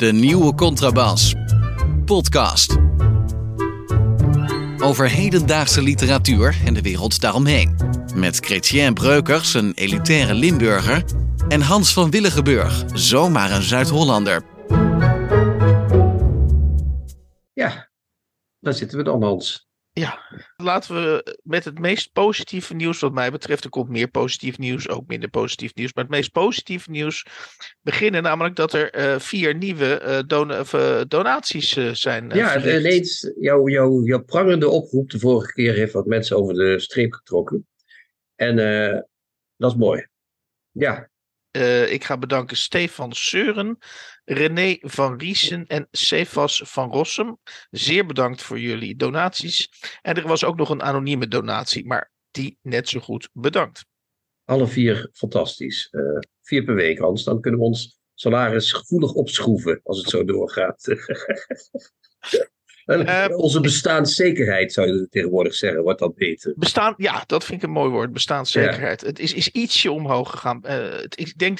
De Nieuwe Contrabas. Podcast. Over hedendaagse literatuur en de wereld daaromheen. Met Chrétien Breukers, een elitaire Limburger. En Hans van Willigenburg, zomaar een Zuid-Hollander. Ja, daar zitten we dan, Hans. Ja, laten we met het meest positieve nieuws wat mij betreft. Er komt meer positief nieuws, ook minder positief nieuws. Maar het meest positieve nieuws beginnen, namelijk dat er 4 nieuwe donaties zijn. Ja, ineens jouw prangende oproep de vorige keer heeft wat mensen over de streep getrokken. En dat is mooi. Ja. Ik ga bedanken Stefan Seuren, René van Riesen en Cefas van Rossem. Zeer bedankt voor jullie donaties. En er was ook nog een anonieme donatie, maar die net zo goed bedankt. Alle 4 fantastisch. 4 per week, Hans. Dan kunnen we ons salaris gevoelig opschroeven als het zo doorgaat. Onze bestaanszekerheid, zou je tegenwoordig zeggen, wordt dat beter. Ja, dat vind ik een mooi woord, bestaanszekerheid. Ja. Het is ietsje omhoog gegaan. Ik denk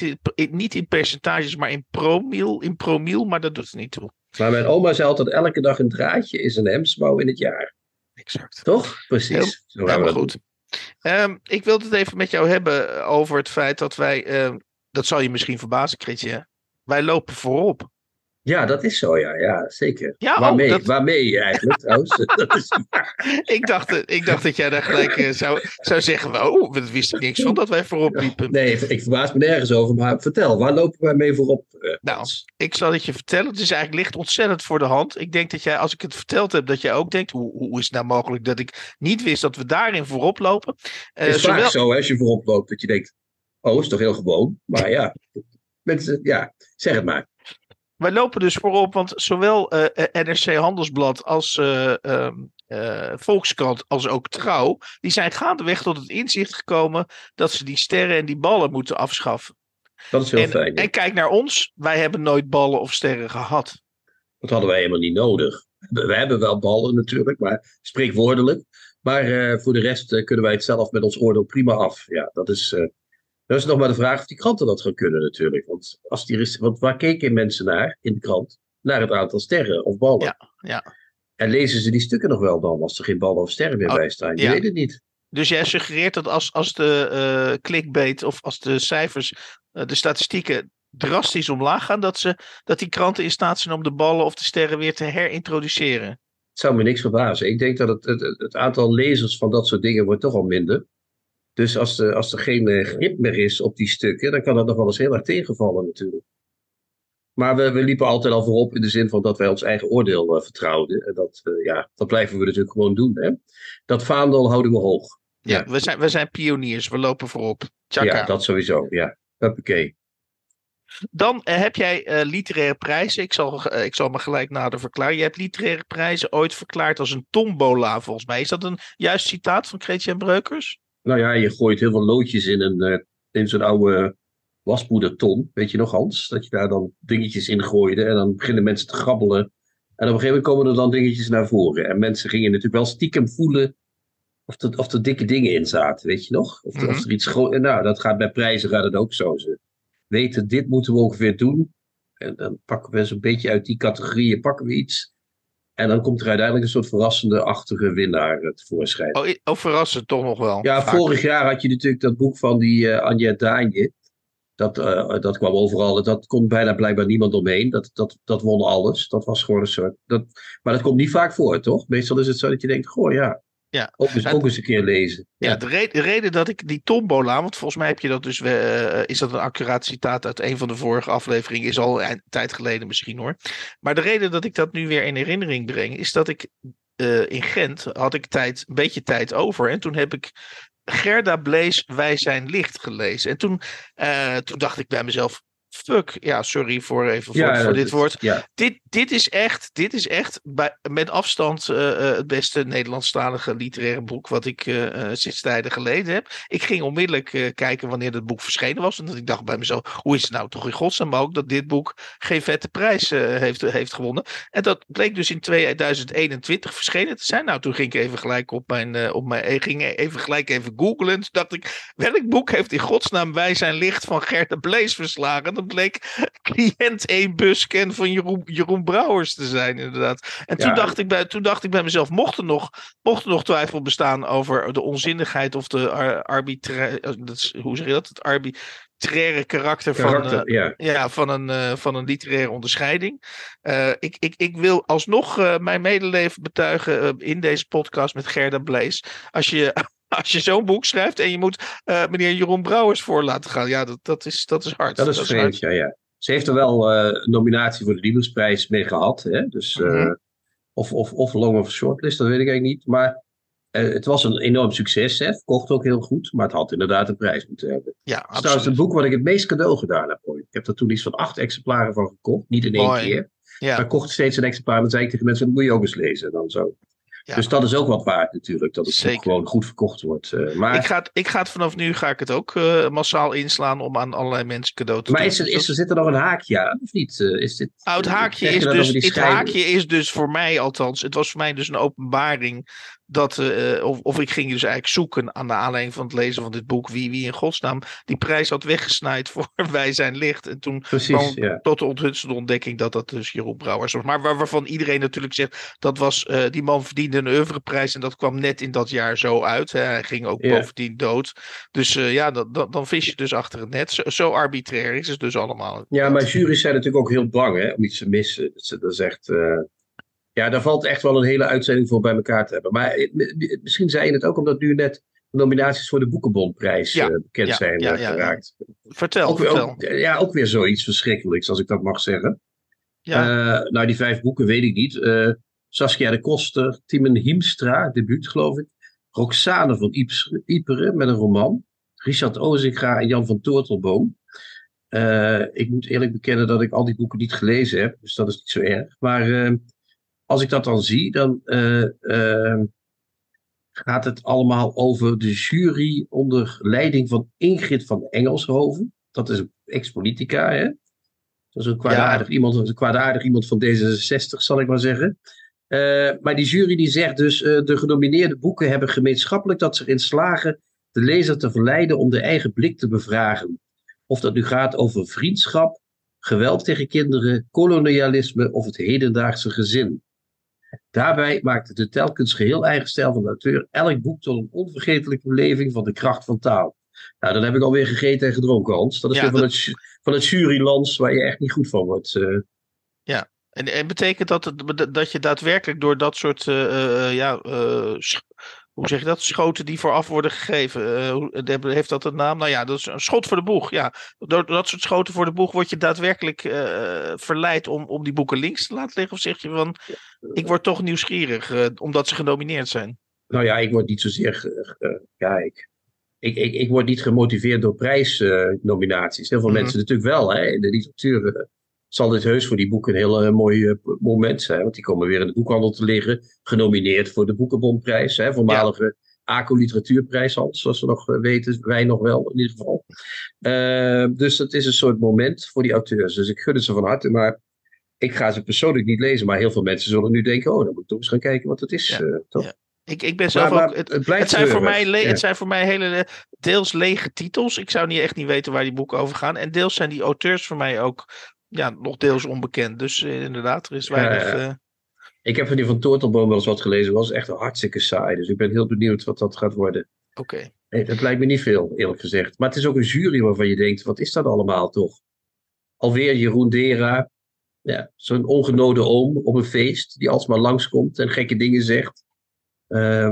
niet in percentages, maar in promiel, maar dat doet het niet toe. Maar mijn oma zei altijd, elke dag een draadje is een hemdsmouw in het jaar. Exact. Toch? Precies. Heel, zo helemaal goed. Ik wilde het even met jou hebben over het feit dat wij, dat zal je misschien verbazen, Chrétien, wij lopen voorop. Ja, dat is zo, ja zeker. Ja, waarmee eigenlijk trouwens? Dat is... ik dacht dat jij daar gelijk zou zeggen, oh, we wisten niks van dat wij voorop liepen. Nee, ik verbaas me nergens over, maar vertel, waar lopen wij mee voorop? Nou, ik zal het je vertellen, het is eigenlijk licht ontzettend voor de hand. Ik denk dat jij, als ik het verteld heb, dat jij ook denkt, hoe is het nou mogelijk dat ik niet wist dat we daarin voorop lopen? Het is vaak zo, hè, als je voorop loopt, dat je denkt, oh, is toch heel gewoon? Maar ja, mensen, ja, zeg het maar. Wij lopen dus voorop, want zowel NRC Handelsblad als Volkskrant als ook Trouw, die zijn gaandeweg tot het inzicht gekomen dat ze die sterren en die ballen moeten afschaffen. Dat is heel fijn. Ja. En kijk naar ons, wij hebben nooit ballen of sterren gehad. Dat hadden wij helemaal niet nodig. We hebben wel ballen natuurlijk, maar spreekwoordelijk. Maar voor de rest kunnen wij het zelf met ons oordeel prima af. Ja, dat is... Dat is nog maar de vraag of die kranten dat gaan kunnen natuurlijk. Want waar keken mensen naar in de krant? Naar het aantal sterren of ballen. Ja. En lezen ze die stukken nog wel dan als er geen ballen of sterren meer bij staan? Je weet het niet. Dus jij suggereert dat als de clickbait of als de cijfers, de statistieken drastisch omlaag gaan, dat die kranten in staat zijn om de ballen of de sterren weer te herintroduceren? Het zou me niks verbazen. Ik denk dat het aantal lezers van dat soort dingen wordt toch al minder. Dus als er geen grip meer is op die stukken, dan kan dat nog wel eens heel erg tegenvallen natuurlijk. Maar we liepen altijd al voorop in de zin van dat wij ons eigen oordeel vertrouwden. En dat blijven we natuurlijk gewoon doen. Hè? Dat vaandel houden we hoog. Ja. We zijn pioniers, we lopen voorop. Tjaka. Ja, dat sowieso. Ja, oké. Dan heb jij literaire prijzen. Ik zal me gelijk nader verklaren. Je hebt literaire prijzen ooit verklaard als een tombola volgens mij. Is dat een juist citaat van Chrétien Breukers? Nou ja, je gooit heel veel loodjes in zo'n oude waspoederton. Weet je nog, Hans? Dat je daar dan dingetjes in gooide. En dan beginnen mensen te grabbelen. En op een gegeven moment komen er dan dingetjes naar voren. En mensen gingen natuurlijk wel stiekem voelen of er dikke dingen in zaten. Weet je nog? Of er iets groot... Nou, dat gaat bij prijzen gaat het ook zo. Ze weten, dit moeten we ongeveer doen. En dan pakken we zo'n beetje uit die categorieën iets. En dan komt er uiteindelijk een soort verrassende-achtige winnaar tevoorschijn. Oh, verrassend toch nog wel. Ja, vaak. Vorig jaar had je natuurlijk dat boek van die Anja Daanje. Dat kwam overal. Dat kon bijna blijkbaar niemand omheen. Dat won alles. Dat was gewoon een soort... Maar dat komt niet vaak voor, toch? Meestal is het zo dat je denkt, goh ja... Ja. Ook eens een keer lezen. Ja, de reden dat ik die tombola, want volgens mij heb je dat dus, is dat een accuraat citaat uit een van de vorige afleveringen, is al een tijd geleden misschien hoor. Maar de reden dat ik dat nu weer in herinnering breng, is dat ik in Gent had ik een beetje tijd over en toen heb ik Gerda Blees Wij zijn licht gelezen. En toen dacht ik bij mezelf, fuck, ja, sorry voor dit woord. Ja. Dit is echt met afstand het beste Nederlandstalige literaire boek wat ik sinds tijden gelezen heb. Ik ging onmiddellijk kijken wanneer dat boek verschenen was. En dat ik dacht bij mezelf, hoe is het nou toch in godsnaam ook dat dit boek geen vette prijs heeft gewonnen. En dat bleek dus in 2021 verschenen te zijn. Nou, toen ging ik even gelijk even googlen. Toen dacht ik, welk boek heeft in godsnaam Wij zijn licht van Gerda Blees verslagen? dat bleek cliënt 1 buscan van Jeroen Brouwers te zijn, inderdaad. En toen dacht ik bij mezelf, mocht er nog twijfel bestaan over de onzinnigheid of de arbitraire karakter van een literaire onderscheiding. Ik wil alsnog mijn medeleven betuigen in deze podcast met Gerda Blees. Als je zo'n boek schrijft en je moet meneer Jeroen Brouwers voor laten gaan. Ja, dat is hard. Dat is vreemd, ja. Ze heeft er wel een nominatie voor de Lieblingsprijs mee gehad. Hè? Dus, of long of shortlist, dat weet ik eigenlijk niet. Maar het was een enorm succes. Hè? Verkocht ook heel goed, maar het had inderdaad een prijs moeten hebben. Ja, absoluut. Het is trouwens het boek wat ik het meest cadeau gedaan heb ooit. Ik heb er toen iets van 8 exemplaren van gekocht. Niet in één keer. Ja. Maar ik kocht steeds een exemplaar. En dan zei ik tegen mensen, dat moet je ook eens lezen. Dan zo. Ja. Dus dat is ook wat waard natuurlijk, dat het gewoon goed verkocht wordt. Maar... Ik ga het vanaf nu ga ik het ook massaal inslaan om aan allerlei mensen cadeau te doen. Maar zit er nog een haakje aan, of niet? Het haakje is dus voor mij althans, het was voor mij dus een openbaring. Of ik ging dus eigenlijk zoeken aan de aanleiding van het lezen van dit boek wie in godsnaam die prijs had weggesnaaid voor Wij zijn licht. En toen tot de onthutsende ontdekking dat dus Jeroen Brouwers was. Maar waarvan iedereen natuurlijk zegt dat was die man verdiende een oeuvreprijs en dat kwam net in dat jaar zo uit. Hè. Hij ging ook bovendien dood. Dus dan vis je dus achter het net. Zo arbitrair is het dus allemaal. Ja, maar juries zijn natuurlijk ook heel bang hè, om iets te missen. Dat is echt... Ja, daar valt echt wel een hele uitzending voor bij elkaar te hebben. Maar misschien zei je het ook omdat nu net de nominaties voor de Boekenbondprijs bekend zijn geraakt. Vertel. Ook weer zoiets verschrikkelijks, als ik dat mag zeggen. Ja. Nou, die 5 boeken weet ik niet. Saskia de Koster, Timen Hiemstra, debuut geloof ik. Roxane van Ieperen met een roman. Richard Ozinga en Jan van Tortelboom. Ik moet eerlijk bekennen dat ik al die boeken niet gelezen heb. Dus dat is niet zo erg. Maar... als ik dat dan zie, dan gaat het allemaal over de jury onder leiding van Ingrid van Engelshoven. Dat is een ex-politica, hè? Dat is een kwaadaardig iemand van D66, zal ik maar zeggen. Maar die jury die zegt dus, de genomineerde boeken hebben gemeenschappelijk dat ze erin slagen de lezer te verleiden om de eigen blik te bevragen. Of dat nu gaat over vriendschap, geweld tegen kinderen, kolonialisme of het hedendaagse gezin. Daarbij maakte de telkens geheel eigen stijl van de auteur elk boek tot een onvergetelijke beleving van de kracht van taal. Nou, dan heb ik alweer gegeten en gedronken, Hans. Dat is weer van het jurylans waar je echt niet goed van wordt. Ja, en betekent dat je daadwerkelijk door dat soort... hoe zeg je dat? Schoten die vooraf worden gegeven. Heeft dat een naam? Nou ja, dat is een schot voor de boeg. Ja. Door dat soort schoten voor de boeg word je daadwerkelijk verleid om die boeken links te laten liggen. Of zeg je van, ik word toch nieuwsgierig omdat ze genomineerd zijn. Nou ja, ik word niet zozeer... Ik word niet gemotiveerd door prijsnominaties. Heel veel mensen natuurlijk wel. Hè? In de literatuur zal dit heus voor die boeken een heel mooi moment zijn. Want die komen weer in de boekhandel te liggen. Genomineerd voor de Boekenbondprijs. Hè, voormalige ACO Literatuurprijs, zoals we nog weten. Wij nog wel, in ieder geval. Dus dat is een soort moment voor die auteurs. Dus ik gun het ze van harte. Maar ik ga ze persoonlijk niet lezen. Maar heel veel mensen zullen nu denken... dan moet ik toch eens gaan kijken wat het is. Toch? Ja. Ik ben zelf ook... Het zijn voor mij hele deels lege titels. Ik zou echt niet weten waar die boeken over gaan. En deels zijn die auteurs voor mij ook... Ja, nog deels onbekend. Dus inderdaad, er is weinig... Ik heb van die Van Tortelboom wel eens wat gelezen. Dat was echt een hartstikke saai. Dus ik ben heel benieuwd wat dat gaat worden. Oké. Nee, dat lijkt me niet veel, eerlijk gezegd. Maar het is ook een jury waarvan je denkt, wat is dat allemaal toch? Alweer Jeroen Dera. Ja, zo'n ongenode oom op een feest. Die alsmaar langskomt en gekke dingen zegt.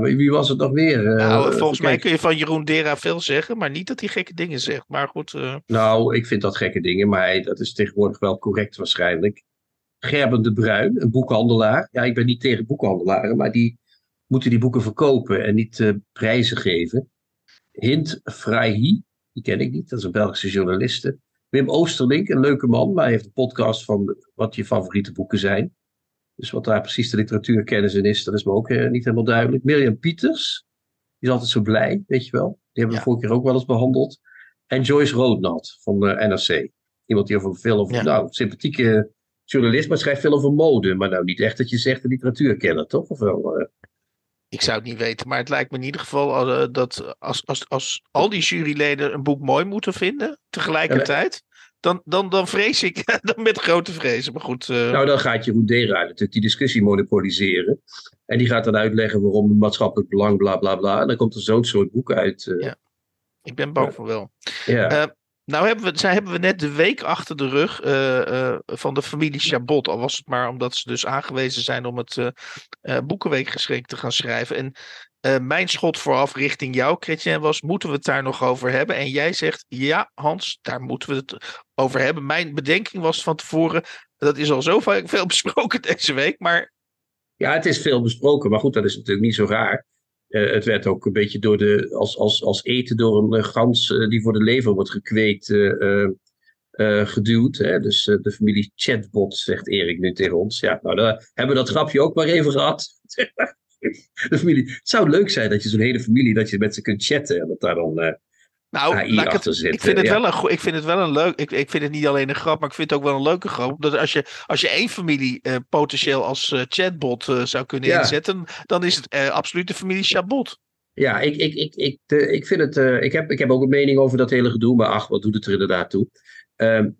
Wie was het nog meer? Volgens mij kun je van Jeroen Dera veel zeggen, maar niet dat hij gekke dingen zegt. Maar goed. Nou, ik vind dat gekke dingen, maar dat is tegenwoordig wel correct waarschijnlijk. Gerben de Bruin, een boekhandelaar. Ja, ik ben niet tegen boekhandelaren, maar die moeten die boeken verkopen en niet prijzen geven. Hint Frahi, die ken ik niet, dat is een Belgische journaliste. Wim Oosterlink, een leuke man, maar hij heeft een podcast van wat je favoriete boeken zijn. Dus wat daar precies de literatuurkennis in is, dat is me ook niet helemaal duidelijk. Mirjam Pieters, die is altijd zo blij, weet je wel. Die hebben we vorige keer ook wel eens behandeld. En Joyce Roodnat van de NRC. Iemand die over veel over... Nou, sympathieke journalist, maar schrijft veel over mode. Maar nou, niet echt dat je zegt de literatuurkenner, toch? Of wel... Ik zou het niet weten, maar het lijkt me in ieder geval dat als al die juryleden een boek mooi moeten vinden, tegelijkertijd... Dan vrees ik, dan met grote vrezen. Maar goed. Nou, dan gaat Jeroen Dera natuurlijk die discussie monopoliseren. En die gaat dan uitleggen waarom het maatschappelijk belang, bla bla bla. En dan komt er zo'n soort boek uit. Ja. Ik ben bang voor wel. Ja. Nou hebben we net de week achter de rug van de familie Chabot. Al was het maar omdat ze dus aangewezen zijn om het Boekenweekgeschenk te gaan schrijven. En mijn schot vooraf richting jou, Chrétien, was: moeten we het daar nog over hebben? En jij zegt: ja, Hans, daar moeten we het over hebben. Mijn bedenking was van tevoren: dat is al zo veel besproken deze week, maar... Ja, het is veel besproken, maar goed, dat is natuurlijk niet zo raar. Het werd ook een beetje door als eten door een gans die voor de lever wordt gekweekt geduwd. Hè? Dus de familie Chatbot, zegt Erik nu tegen ons. Ja, nou, dan hebben we dat grapje ook maar even gehad. De familie. Het zou leuk zijn dat je zo'n hele familie, dat je met ze kunt chatten en dat daar dan... AI achter zit. Ik vind het wel een leuk... Ik vind het niet alleen een grap, maar ik vind het ook wel een leuke grap. Dat als je één familie potentieel als chatbot zou kunnen inzetten, dan is het absoluut de familie Chabot. Ja, ik vind het... Ik heb ook een mening over dat hele gedoe, maar ach, wat doet het er inderdaad toe?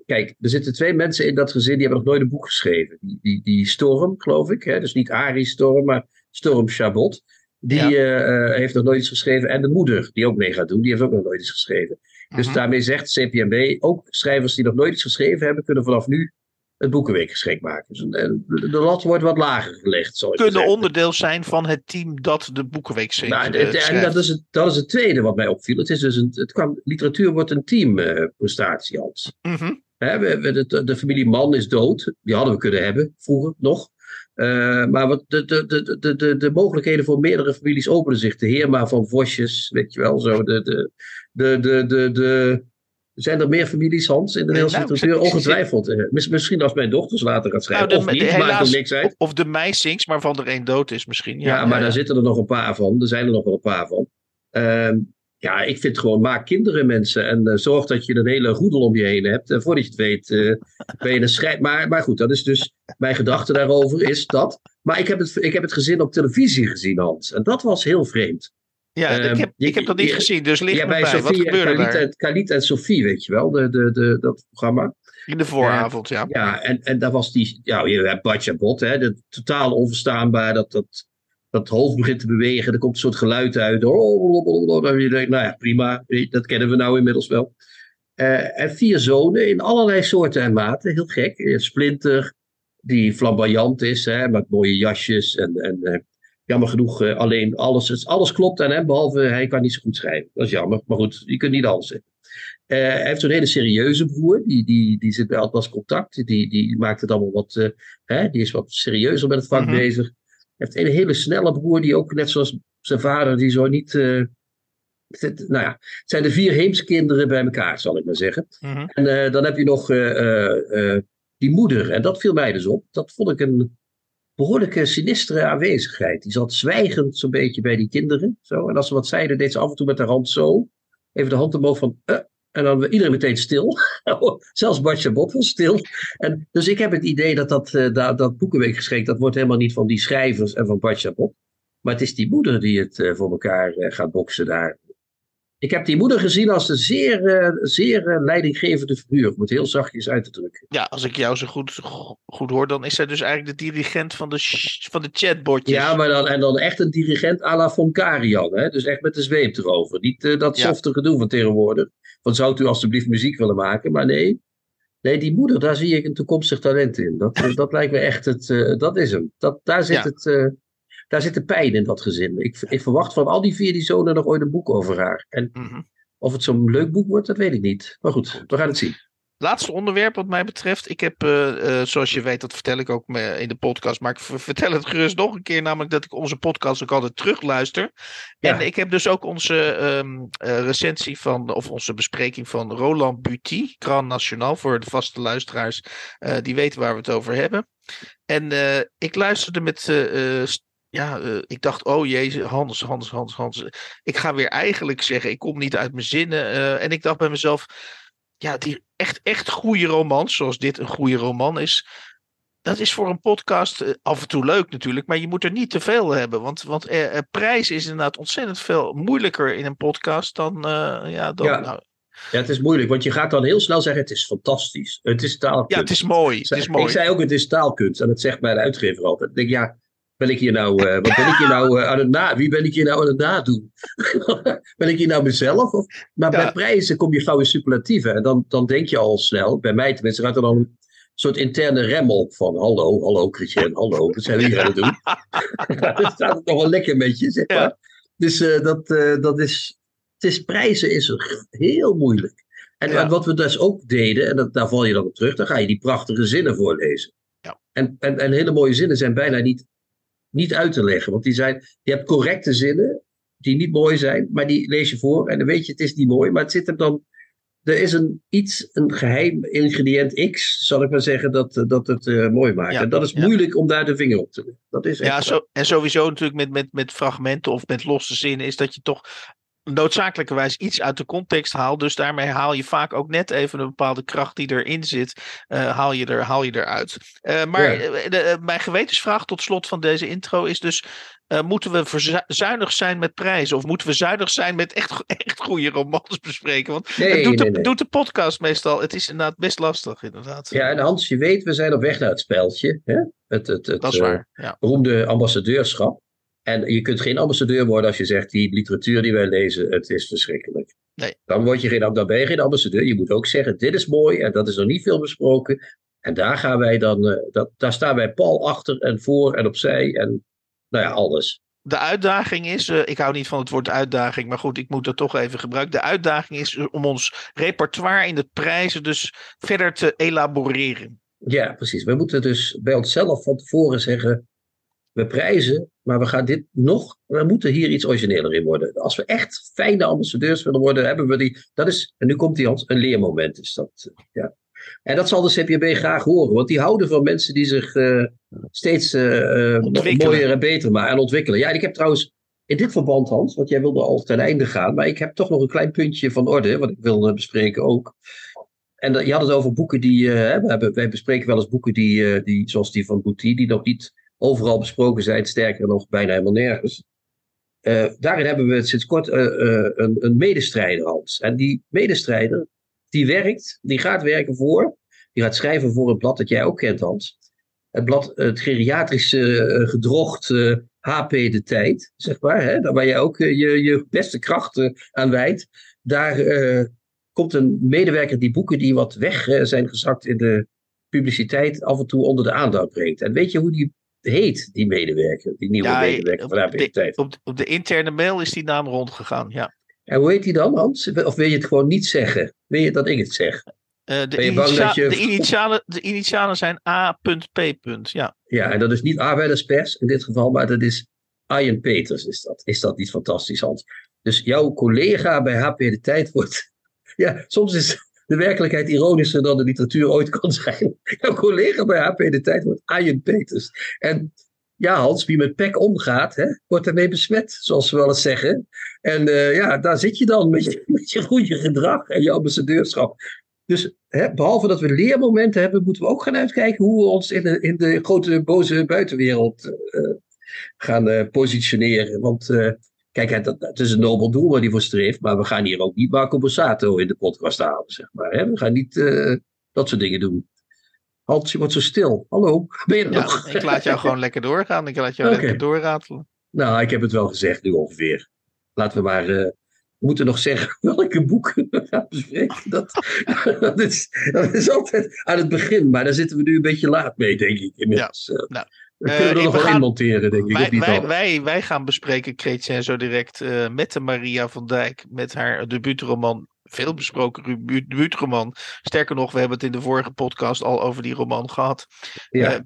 Kijk, er zitten twee mensen in dat gezin, die hebben nog nooit een boek geschreven. Die Storm, geloof ik, hè? Dus niet Arie Storm, maar Storm Chabot. Die heeft nog nooit iets geschreven. En de moeder, die ook mee gaat doen, die heeft ook nog nooit iets geschreven. Dus daarmee zegt CPMB, ook schrijvers die nog nooit iets geschreven hebben, kunnen vanaf nu het Boekenweekgeschenk maken. Dus de lat wordt wat lager gelegd. Kunnen onderdeel zijn van het team dat de Boekenweekgeschenk schrijft. En dat is het tweede wat mij opviel. Het is dus literatuur wordt een teamprestatie, Hans. De familie Mann is dood. Die hadden we kunnen hebben, vroeger nog. Maar de mogelijkheden voor meerdere families openen zich. De Heerma van Vosjes, weet je wel. Zo. Zijn er meer families, Hans, in de Nederlandse literatuur? Ongetwijfeld. Misschien als mijn dochters later gaat schrijven. Nou, maakt er niks uit. Of de Meisings, waarvan er één dood is misschien. Ja, maar daar zitten er nog een paar van. Er zijn er nog wel een paar van. Ja, ik vind gewoon, maak kinderen, mensen. En zorg dat je een hele roedel om je heen hebt. En voordat je het weet, ben je een schrijf. Maar goed, dat is dus mijn gedachte daarover, is dat. Maar ik heb het gezin op televisie gezien, Hans. En dat was heel vreemd. Ja, ik heb dat niet gezien, dus ligt bij Sophie, wat gebeurde daar? Khalid en Sophie, weet je wel, dat programma. In de vooravond, ja. Ja, en daar was die, ja, Bartje Bot, totaal onverstaanbaar, dat hoofd begint te bewegen, er komt een soort geluid uit. En je denkt, nou ja, prima, dat kennen we nou inmiddels wel. En 4 zonen in allerlei soorten en maten, heel gek. Splinter, die flamboyant is, met mooie jasjes. En jammer genoeg, alleen alles klopt aan hem, behalve hij kan niet zo goed schrijven. Dat is jammer, maar goed, je kunt niet alles zeggen. Hij heeft zo'n hele serieuze broer, die zit bij Atlas Contact. Die maakt het allemaal wat, die is wat serieuzer met het vak bezig. Hij heeft een hele snelle broer die ook, net zoals zijn vader, die zo niet... nou ja, het zijn de 4 heemskinderen bij elkaar, zal ik maar zeggen. En dan heb je nog die moeder. En dat viel mij dus op. Dat vond ik een behoorlijke sinistere aanwezigheid. Die zat zwijgend zo'n beetje bij die kinderen. Zo. En als ze wat zeiden, deed ze af en toe met haar hand zo. Even de hand omhoog van... En dan iedereen meteen stil. Zelfs Bartje Bot was stil. En dus ik heb het idee dat Boekenweekgeschenk, dat wordt helemaal niet van die schrijvers en van Bartje Bot. Maar het is die moeder die het voor elkaar gaat boksen daar. Ik heb die moeder gezien als een zeer leidinggevende figuur. Om het heel zachtjes uit te drukken. Ja, als ik jou zo goed hoor, dan is zij dus eigenlijk de dirigent van de chatbotjes. Ja, maar dan echt een dirigent à la Von Karajan. Hè? Dus echt met de zweep erover. Niet dat softe gedoe van tegenwoordig. Want zou u alstublieft muziek willen maken? Maar nee, die moeder, daar zie ik een toekomstig talent in. Dat lijkt me echt het... dat is hem. Daar zit de pijn in dat gezin. Ik verwacht van al die 4 die zonen nog ooit een boek over haar. En of het zo'n leuk boek wordt, dat weet ik niet. Maar goed, we gaan het zien. Laatste onderwerp wat mij betreft. Ik heb, zoals je weet, dat vertel ik ook in de podcast. Maar ik vertel het gerust nog een keer. Namelijk dat ik onze podcast ook altijd terugluister. Ja. En ik heb dus ook onze recensie van... of onze bespreking van Roland Buty, Grand National. Voor de vaste luisteraars, die weten waar we het over hebben. En ik luisterde met... ik dacht, oh jee, Hans. Ik ga weer eigenlijk zeggen, ik kom niet uit mijn zinnen. En ik dacht bij mezelf, ja, die echt goede romans, zoals dit een goede roman is, dat is voor een podcast af en toe leuk natuurlijk, maar je moet er niet te veel hebben. Want prijs is inderdaad ontzettend veel moeilijker in een podcast dan... Ja, het is moeilijk, want je gaat dan heel snel zeggen: het is fantastisch. Het is taalkunst. Ja, het is mooi. Ik zei ook: het is taalkunst. En dat zegt mijn uitgever altijd. Ik denk, ja, wie ben ik hier nou aan het nadoen? Ben ik hier nou mezelf? Bij prijzen kom je gauw in superlatieven. En dan denk je al snel, bij mij tenminste, gaat er dan een soort interne rem op van: hallo Chrétien, hallo, wat zijn we hier aan het doen? Dat staat het nog wel lekker met je, zeg maar. Ja. Dus dat is... Het is prijzen is heel moeilijk. En wat we dus ook deden, en daar val je dan op terug, dan ga je die prachtige zinnen voorlezen. Ja. En hele mooie zinnen zijn bijna niet uit te leggen. Want je hebt correcte zinnen die niet mooi zijn, maar die lees je voor en dan weet je, het is niet mooi. Maar het zit er dan, er is een geheim ingrediënt X, zal ik maar zeggen, dat het mooi maakt. Ja. En dat is moeilijk om daar de vinger op te leggen. Dat is echt en sowieso natuurlijk met fragmenten of met losse zinnen is dat je toch noodzakelijkerwijs iets uit de context haalt. Dus daarmee haal je vaak ook net even een bepaalde kracht die erin zit. Haal je eruit. Mijn gewetensvraag tot slot van deze intro is dus: moeten we zuinig zijn met prijzen? Of moeten we zuinig zijn met echt goede romans bespreken? Want doet de podcast meestal. Het is inderdaad best lastig, inderdaad. Ja, en Hans, je weet, we zijn op weg naar het speltje. Hè? Dat is waar. Ja. Beroemde ambassadeurschap. En je kunt geen ambassadeur worden als je zegt: die literatuur die wij lezen, het is verschrikkelijk. Nee. Dan ben je geen ambassadeur. Je moet ook zeggen: dit is mooi en dat is nog niet veel besproken. En daar gaan wij dan, daar staan wij pal achter en voor en opzij en nou ja, alles. De uitdaging is, ik hou niet van het woord uitdaging, maar goed, ik moet dat toch even gebruiken. De uitdaging is om ons repertoire in de prijzen dus verder te elaboreren. Ja, precies. We moeten dus bij onszelf van tevoren zeggen: we prijzen, maar we moeten hier iets origineler in worden. Als we echt fijne ambassadeurs willen worden, hebben we die. Dat is, en nu komt die, Hans, een leermoment is dat. Ja. En dat zal de CPB graag horen, want die houden van mensen die zich steeds mooier en beter maken en ontwikkelen. Ja, en ik heb trouwens in dit verband, Hans, want jij wilde al ten einde gaan, maar ik heb toch nog een klein puntje van orde, wat ik wilde bespreken ook. En je had het over boeken die, wij bespreken wel eens boeken die zoals die van Bouty, die nog niet overal besproken zijn, sterker nog bijna helemaal nergens. Daarin hebben we sinds kort een medestrijder, Hans. En die medestrijder, die gaat schrijven voor het blad dat jij ook kent, Hans. Het blad, het geriatrische gedrocht HP De Tijd, zeg maar. Hè? Waar jij ook je beste krachten aan wijdt. Daar komt een medewerker die boeken die wat weg zijn gezakt in de publiciteit af en toe onder de aandacht brengt. En weet je hoe die heet, die medewerker, die nieuwe medewerker van HP De Tijd? Op de interne mail is die naam rondgegaan, ja. En hoe heet die dan, Hans? Of wil je het gewoon niet zeggen? Wil je dat ik het zeg? De initialen zijn A.P. Ja. Ja, en dat is niet Arbeiderspers in dit geval, maar dat is Arjen Peters. Is dat niet fantastisch, Hans? Dus jouw collega bij HP De Tijd wordt... Ja, soms is de werkelijkheid ironischer dan de literatuur ooit kon zijn. Jouw collega bij HP De Tijd wordt Arjen Peters. En ja, Hans, wie met pek omgaat, hè, wordt daarmee besmet, zoals we wel eens zeggen. En daar zit je dan met je goede gedrag en je ambassadeurschap. Dus behalve dat we leermomenten hebben, moeten we ook gaan uitkijken hoe we ons in de grote boze buitenwereld gaan positioneren. Want kijk, het is een nobel doel waar die voor streeft, maar we gaan hier ook niet Marco Borsato in de podcast halen, zeg maar. Hè? We gaan niet dat soort dingen doen. Hans, je wordt zo stil. Hallo, ben je er nog? Ik laat jou gewoon lekker doorgaan. Ik laat jou lekker doorratelen. Nou, ik heb het wel gezegd nu ongeveer. Laten we maar... we moeten nog zeggen welke boeken we gaan bespreken. Dat is altijd aan het begin. Maar daar zitten we nu een beetje laat mee, denk ik. Inmiddels. Ja, nou. We kunnen er nog wel in monteren, denk ik. Wij gaan bespreken, Chrétien, zo direct Mette Maria van Dijk met haar debuutroman. Veel besproken debuutroman. Sterker nog, we hebben het in de vorige podcast al over die roman gehad. Ja.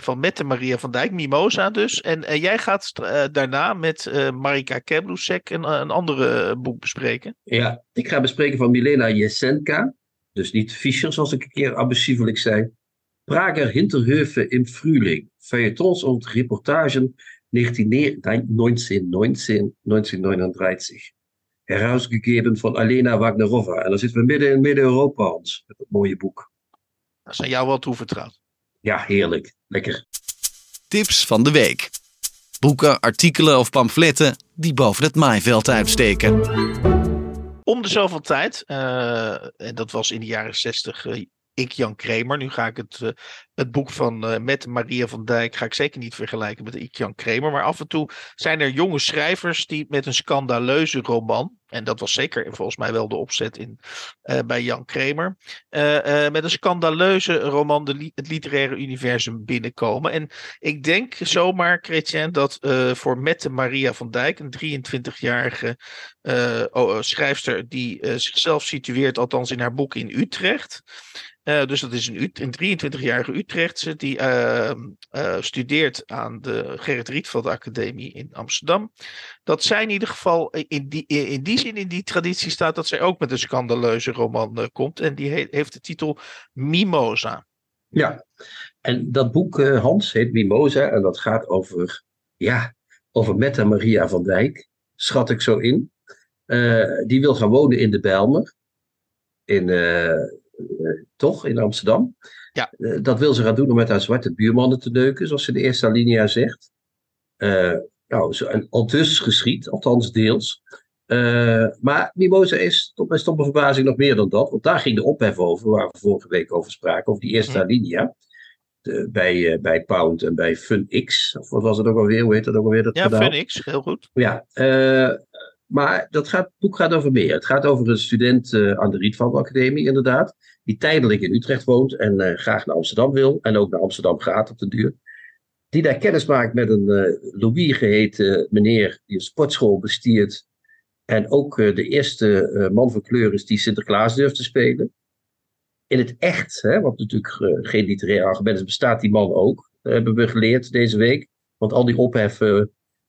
Van Mette Maria van Dijk, Mimosa dus. En jij gaat daarna met Marika Keblusek een andere boek bespreken. Ja, ik ga bespreken van Milena Jesenská. Dus niet Fischer, zoals ik een keer abusievelijk zei. Prager Hinterhöfe im Frühling. Feuilletons und Reportagen 1939. Herausgegeven van Alena Wagnerova. En dan zitten we midden in Midden-Europa, Hans. Met dat mooie boek. Dat zijn jou wel toevertrouwd. Ja, heerlijk. Lekker. Tips van de week. Boeken, artikelen of pamfletten die boven het maaiveld uitsteken. Om de zoveel tijd, en dat was in de jaren 60... ik, Jan Kramer, nu ga ik het boek van Mette Maria van Dijk ga ik zeker niet vergelijken met ik, Jan Kramer. Maar af en toe zijn er jonge schrijvers die met een scandaleuze roman, en dat was zeker volgens mij wel de opzet bij Jan Kramer, met een scandaleuze roman het literaire universum binnenkomen. En ik denk zomaar, Chrétien, dat voor Mette Maria van Dijk, een 23-jarige schrijfster die zichzelf situeert, althans in haar boek, in Utrecht. Dus dat is een 23-jarige Utrechtse die studeert aan de Gerrit Rietveld Academie in Amsterdam. Dat zij in ieder geval in die zin in die traditie staat dat zij ook met een scandaleuze roman komt. En die heeft de titel Mimosa. Ja, en dat boek, Hans, heet Mimosa. En dat gaat over Mette Maria van Dijk, schat ik zo in. Die wil gaan wonen in de Bijlmer. Toch, in Amsterdam. Ja. Dat wil ze gaan doen om met haar zwarte buurmannen te neuken, zoals ze in de eerste alinea zegt. En al dus geschiet, althans deels. Maar Mimosa is tot mijn stomme verbazing nog meer dan dat. Want daar ging de ophef over, waar we vorige week over spraken, over die eerste alinea. Bij Pound en bij FunX. Of wat was het ook alweer? Hoe heet dat ook alweer? FunX, heel goed. Ja, maar het boek gaat over meer. Het gaat over een student aan de Rietveld Academie, inderdaad. Die tijdelijk in Utrecht woont en graag naar Amsterdam wil. En ook naar Amsterdam gaat op de duur. Die daar kennis maakt met een Louis geheten meneer die een sportschool bestiert. En ook de eerste man van kleur is die Sinterklaas durft te spelen. In het echt, hè, wat natuurlijk geen literair argument is, bestaat die man ook. Dat hebben we geleerd deze week. Want al die ophef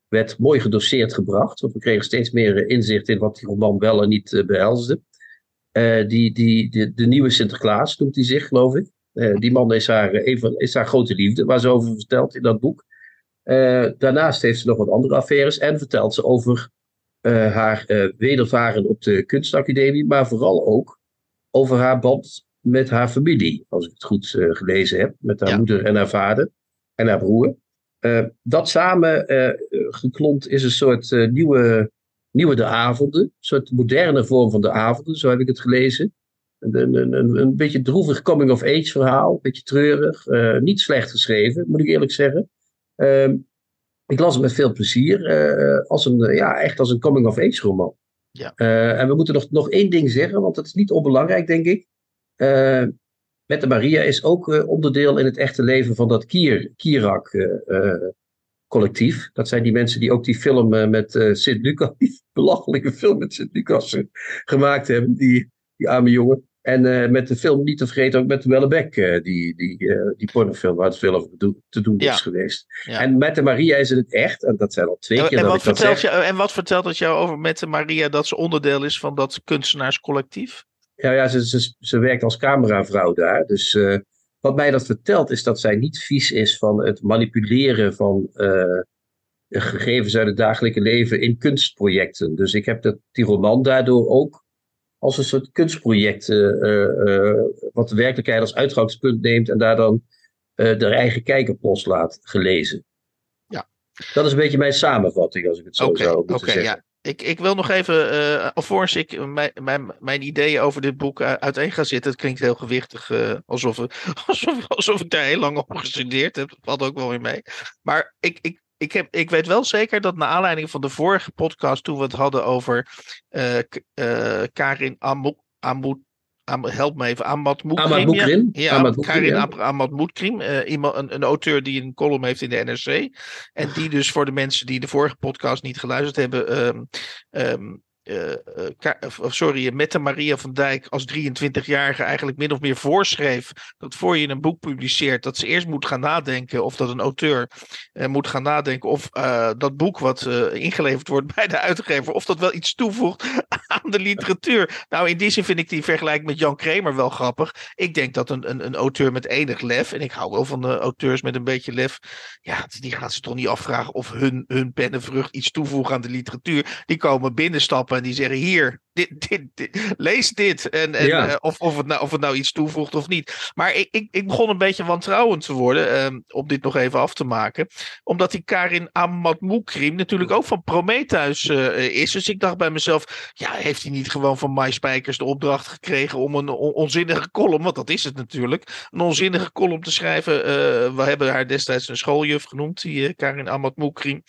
werd mooi gedoseerd gebracht. Want we kregen steeds meer inzicht in wat die roman wel en niet behelsde. De nieuwe Sinterklaas noemt hij zich, geloof ik. Die man is haar grote liefde, waar ze over vertelt in dat boek. Daarnaast heeft ze nog wat andere affaires. En vertelt ze over haar wedervaren op de kunstacademie. Maar vooral ook over haar band met haar familie. Als ik het goed gelezen heb. Met haar moeder en haar vader. En haar broer. Dat samen geklont is een soort nieuwe De Avonden. Een soort moderne vorm van De Avonden, zo heb ik het gelezen. Een beetje droevig coming-of-age verhaal, een beetje treurig. Niet slecht geschreven, moet ik eerlijk zeggen. Ik las het met veel plezier, echt als een coming-of-age roman. Ja. En we moeten nog één ding zeggen, want dat is niet onbelangrijk, denk ik. Mette Maria is ook onderdeel in het echte leven van dat Kirak-collectief. Dat zijn die mensen die ook die film met Sint-Lucas, die belachelijke film met Sint-Lucas gemaakt hebben, die arme jongen. En met de film, niet te vergeten, ook met de Wellebeck, die pornofilm waar het veel over te doen is geweest. Ja. En Mette Maria is in het echt, en dat zijn al twee keer dat ik dat zeg. En wat vertelt het jou over Mette Maria dat ze onderdeel is van dat kunstenaarscollectief? Ja, ze werkt als cameravrouw daar. Dus wat mij dat vertelt is dat zij niet vies is van het manipuleren van gegevens uit het dagelijkse leven in kunstprojecten. Dus ik heb die roman daardoor ook als een soort kunstproject wat de werkelijkheid als uitgangspunt neemt en daar dan de eigen kijk op los laat gelezen. Ja. Dat is een beetje mijn samenvatting als ik het zo zou moeten zeggen. Ja. Ik wil nog even, alvorens ik mijn ideeën over dit boek uiteen ga zitten. Het klinkt heel gewichtig, alsof ik daar heel lang op gestudeerd heb. Dat valt ook wel weer mee. Maar ik weet wel zeker dat naar aanleiding van de vorige podcast, toen we het hadden over Karin Amatmoekrim. Ja, Karin Amatmoekrim. Een auteur die een column heeft in de NRC. En die dus voor de mensen die de vorige podcast niet geluisterd hebben. Mette Maria van Dijk als 23-jarige eigenlijk min of meer voorschreef dat voor je een boek publiceert dat ze eerst moet gaan nadenken of dat een auteur moet gaan nadenken of dat boek wat ingeleverd wordt bij de uitgever of dat wel iets toevoegt aan de literatuur. Nou, in die zin vind ik die vergelijking met Jan Kramer wel grappig. Ik denk dat een auteur met enig lef, en ik hou wel van de auteurs met een beetje lef, ja, die gaan ze toch niet afvragen of hun pennenvrucht iets toevoegen aan de literatuur. Die komen binnenstappen en die zeggen, hier, dit, lees dit. Of het nou iets toevoegt of niet. Maar ik begon een beetje wantrouwend te worden, om dit nog even af te maken. Omdat die Karin Amatmoekrim natuurlijk ook van Prometheus is. Dus ik dacht bij mezelf, ja, heeft hij niet gewoon van Mai Spijkers de opdracht gekregen om een onzinnige column, want dat is het natuurlijk, een onzinnige column te schrijven. We hebben haar destijds een schooljuf genoemd, die Karin Amatmoekrim,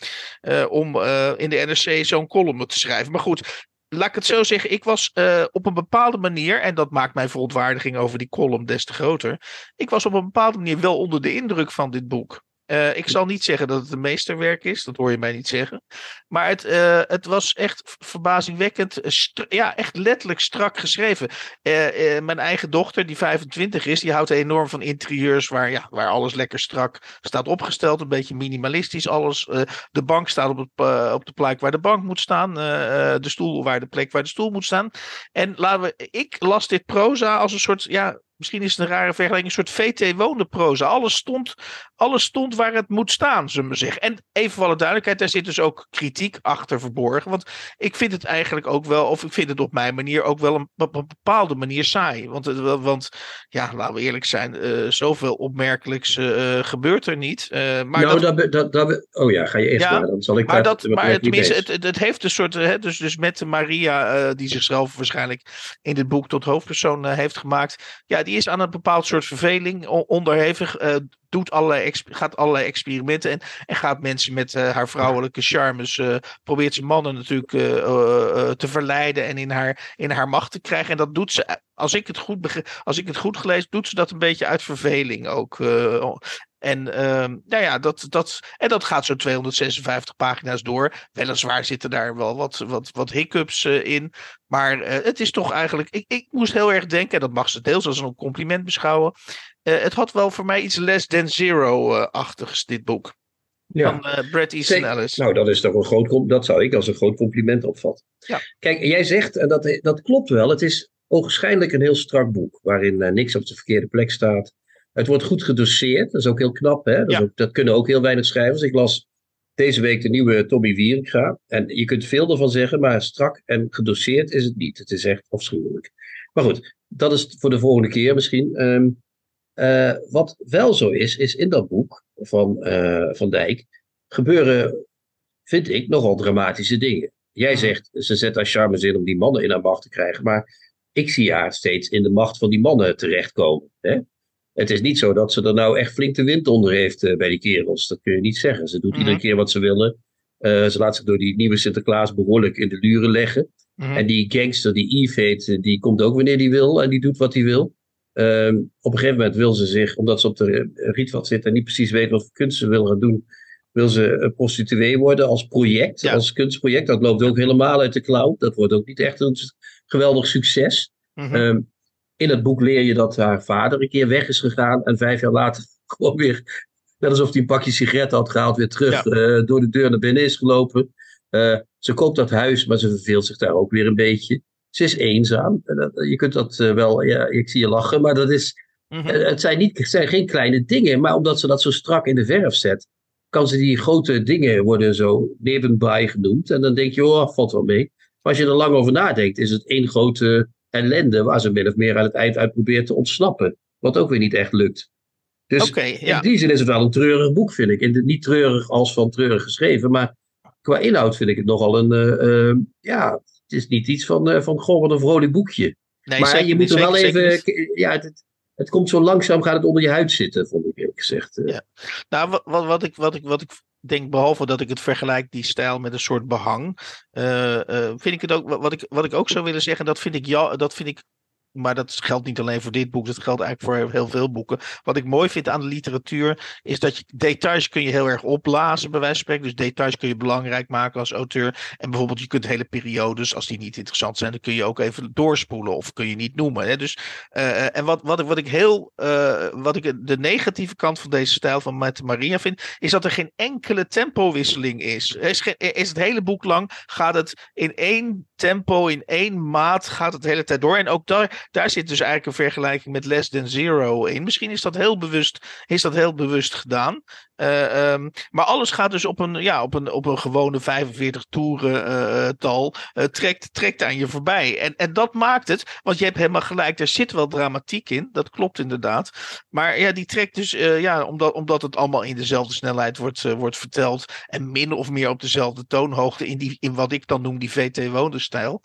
om in de NRC zo'n column te schrijven. Maar goed, laat ik het zo zeggen, ik was op een bepaalde manier, en dat maakt mijn verontwaardiging over die column des te groter, ik was op een bepaalde manier wel onder de indruk van dit boek. Ik zal niet zeggen dat het een meesterwerk is, dat hoor je mij niet zeggen. Maar het was echt verbazingwekkend, echt letterlijk strak geschreven. Mijn eigen dochter, die 25 is, die houdt enorm van interieurs waar alles lekker strak staat opgesteld. Een beetje minimalistisch alles. De bank staat op de plek waar de bank moet staan. De stoel waar de plek waar de stoel moet staan. En ik las dit proza als een soort... ja, misschien is het een rare vergelijking, een soort VT-woonde proza. Alles stond waar het moet staan, zullen we zeggen. En even voor alle duidelijkheid, daar zit dus ook kritiek achter verborgen. Want ik vind het eigenlijk ook wel, of ik vind het op mijn manier ook wel op een bepaalde manier saai. Want ja, laten we eerlijk zijn, zoveel opmerkelijks gebeurt er niet. Maar nou, ga je eerst maar. Dan zal ik het heeft een soort, dus Mette Maria, die zichzelf waarschijnlijk in dit boek tot hoofdpersoon heeft gemaakt. Ja, die is aan een bepaald soort verveling onderhevig, gaat allerlei experimenten en gaat mensen met haar vrouwelijke charmes, probeert ze mannen natuurlijk te verleiden en in haar macht te krijgen. En dat doet ze, als ik het goed gelezen, doet ze dat een beetje uit verveling ook. En dat gaat zo'n 256 pagina's door. Weliswaar zitten daar wel wat hiccups in. Maar het is toch eigenlijk... Ik moest heel erg denken, en dat mag ze deels als een compliment beschouwen. Het had wel voor mij iets Less than Zero-achtigs, dit boek. Ja. Van Bret Easton Ellis. Nou, dat is toch een groot... Dat zou ik als een groot compliment opvatten. Ja. Kijk, jij zegt, en dat klopt wel, het is ogenschijnlijk een heel strak boek, waarin niks op de verkeerde plek staat. Het wordt goed gedoseerd, dat is ook heel knap. Hè? Dat kunnen ook heel weinig schrijvers. Ik las deze week de nieuwe Tommy Wieringa. En je kunt veel ervan zeggen, maar strak en gedoseerd is het niet. Het is echt afschuwelijk. Maar goed, dat is voor de volgende keer misschien. Wat wel zo is in dat boek van Dijk gebeuren, vind ik, nogal dramatische dingen. Jij zegt, ze zet haar charmes in om die mannen in haar macht te krijgen. Maar ik zie haar steeds in de macht van die mannen terechtkomen, hè? Het is niet zo dat ze er nou echt flink de wind onder heeft bij die kerels. Dat kun je niet zeggen. Ze doet iedere keer wat ze willen. Ze laat zich door die nieuwe Sinterklaas behoorlijk in de luren leggen. Mm-hmm. En die gangster, die Yves heet, die komt ook wanneer die wil. En die doet wat hij wil. Op een gegeven moment wil ze zich, omdat ze op de Rietveld zit en niet precies weet wat voor kunst ze wil gaan doen, wil ze een prostituee worden als project, als kunstproject. Dat loopt ook helemaal uit de klauw. Dat wordt ook niet echt een geweldig succes. Mm-hmm. In het boek leer je dat haar vader een keer weg is gegaan. En 5 jaar later gewoon weer, net alsof hij een pakje sigaretten had gehaald, weer terug door de deur naar binnen is gelopen. Ze koopt dat huis, maar ze verveelt zich daar ook weer een beetje. Ze is eenzaam. Je kunt dat wel, ja, ik zie je lachen, maar dat is, het zijn geen kleine dingen. Maar omdat ze dat zo strak in de verf zet, kan ze die grote dingen worden zo nebenbij genoemd. En dan denk je, valt wel mee. Maar als je er lang over nadenkt, is het één grote ellende waar ze min of meer aan het eind uit probeert te ontsnappen. Wat ook weer niet echt lukt. Dus in die zin is het wel een treurig boek, vind ik. En niet treurig als van treurig geschreven, maar qua inhoud vind ik het nogal een... het is niet iets van goh, wat een vrolijk boekje. Nee, maar zeker, je moet er wel even... Het komt zo langzaam, gaat het onder je huid zitten, vond ik eerlijk gezegd. Ja. Nou, wat ik denk, behalve dat ik het vergelijk, die stijl, met een soort behang, vind ik het ook, wat ik ook zou willen zeggen, dat vind ik, maar dat geldt niet alleen voor dit boek, dat geldt eigenlijk voor heel veel boeken. Wat ik mooi vind aan de literatuur is dat je details kun je heel erg opblazen, bij wijze van spreken. Dus details kun je belangrijk maken als auteur. En bijvoorbeeld, je kunt hele periodes, als die niet interessant zijn, dan kun je ook even doorspoelen of kun je niet noemen, hè? Dus, en wat ik de negatieve kant van deze stijl van Mette Maria vind, is dat er geen enkele tempowisseling is. Is het hele boek lang, gaat het in één tempo, in één maat, gaat het de hele tijd door. En ook daar zit dus eigenlijk een vergelijking met Less than Zero in. Misschien is dat heel bewust gedaan. Maar alles gaat dus op een gewone 45 toeren tal. Trekt aan je voorbij. En dat maakt het. Want je hebt helemaal gelijk. Er zit wel dramatiek in. Dat klopt inderdaad. Maar ja, die trekt dus. Omdat het allemaal in dezelfde snelheid wordt verteld. En min of meer op dezelfde toonhoogte. In wat ik dan noem die VT-woonde schrijfstijl,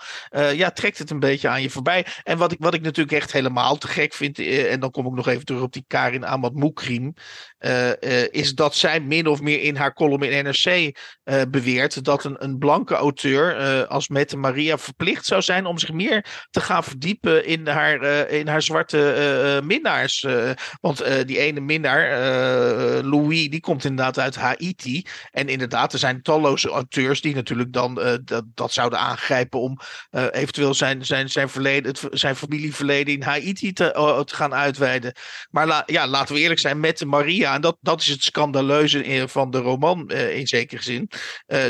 ja, trekt het een beetje aan je voorbij. En wat ik natuurlijk echt helemaal te gek vind, en dan kom ik nog even terug op die Karin Amatmoekrim, is dat zij min of meer in haar column in NRC beweert dat een blanke auteur als Mette Maria verplicht zou zijn om zich meer te gaan verdiepen in haar zwarte minnaars. Want die ene minnaar, Louis, die komt inderdaad uit Haiti. En inderdaad, er zijn talloze auteurs die natuurlijk dan dat zouden aangrijpen om eventueel zijn familieverleden in Haiti te gaan uitweiden. Maar laten we eerlijk zijn, Mette Maria, en dat is het scandaleuze van de roman in zekere zin,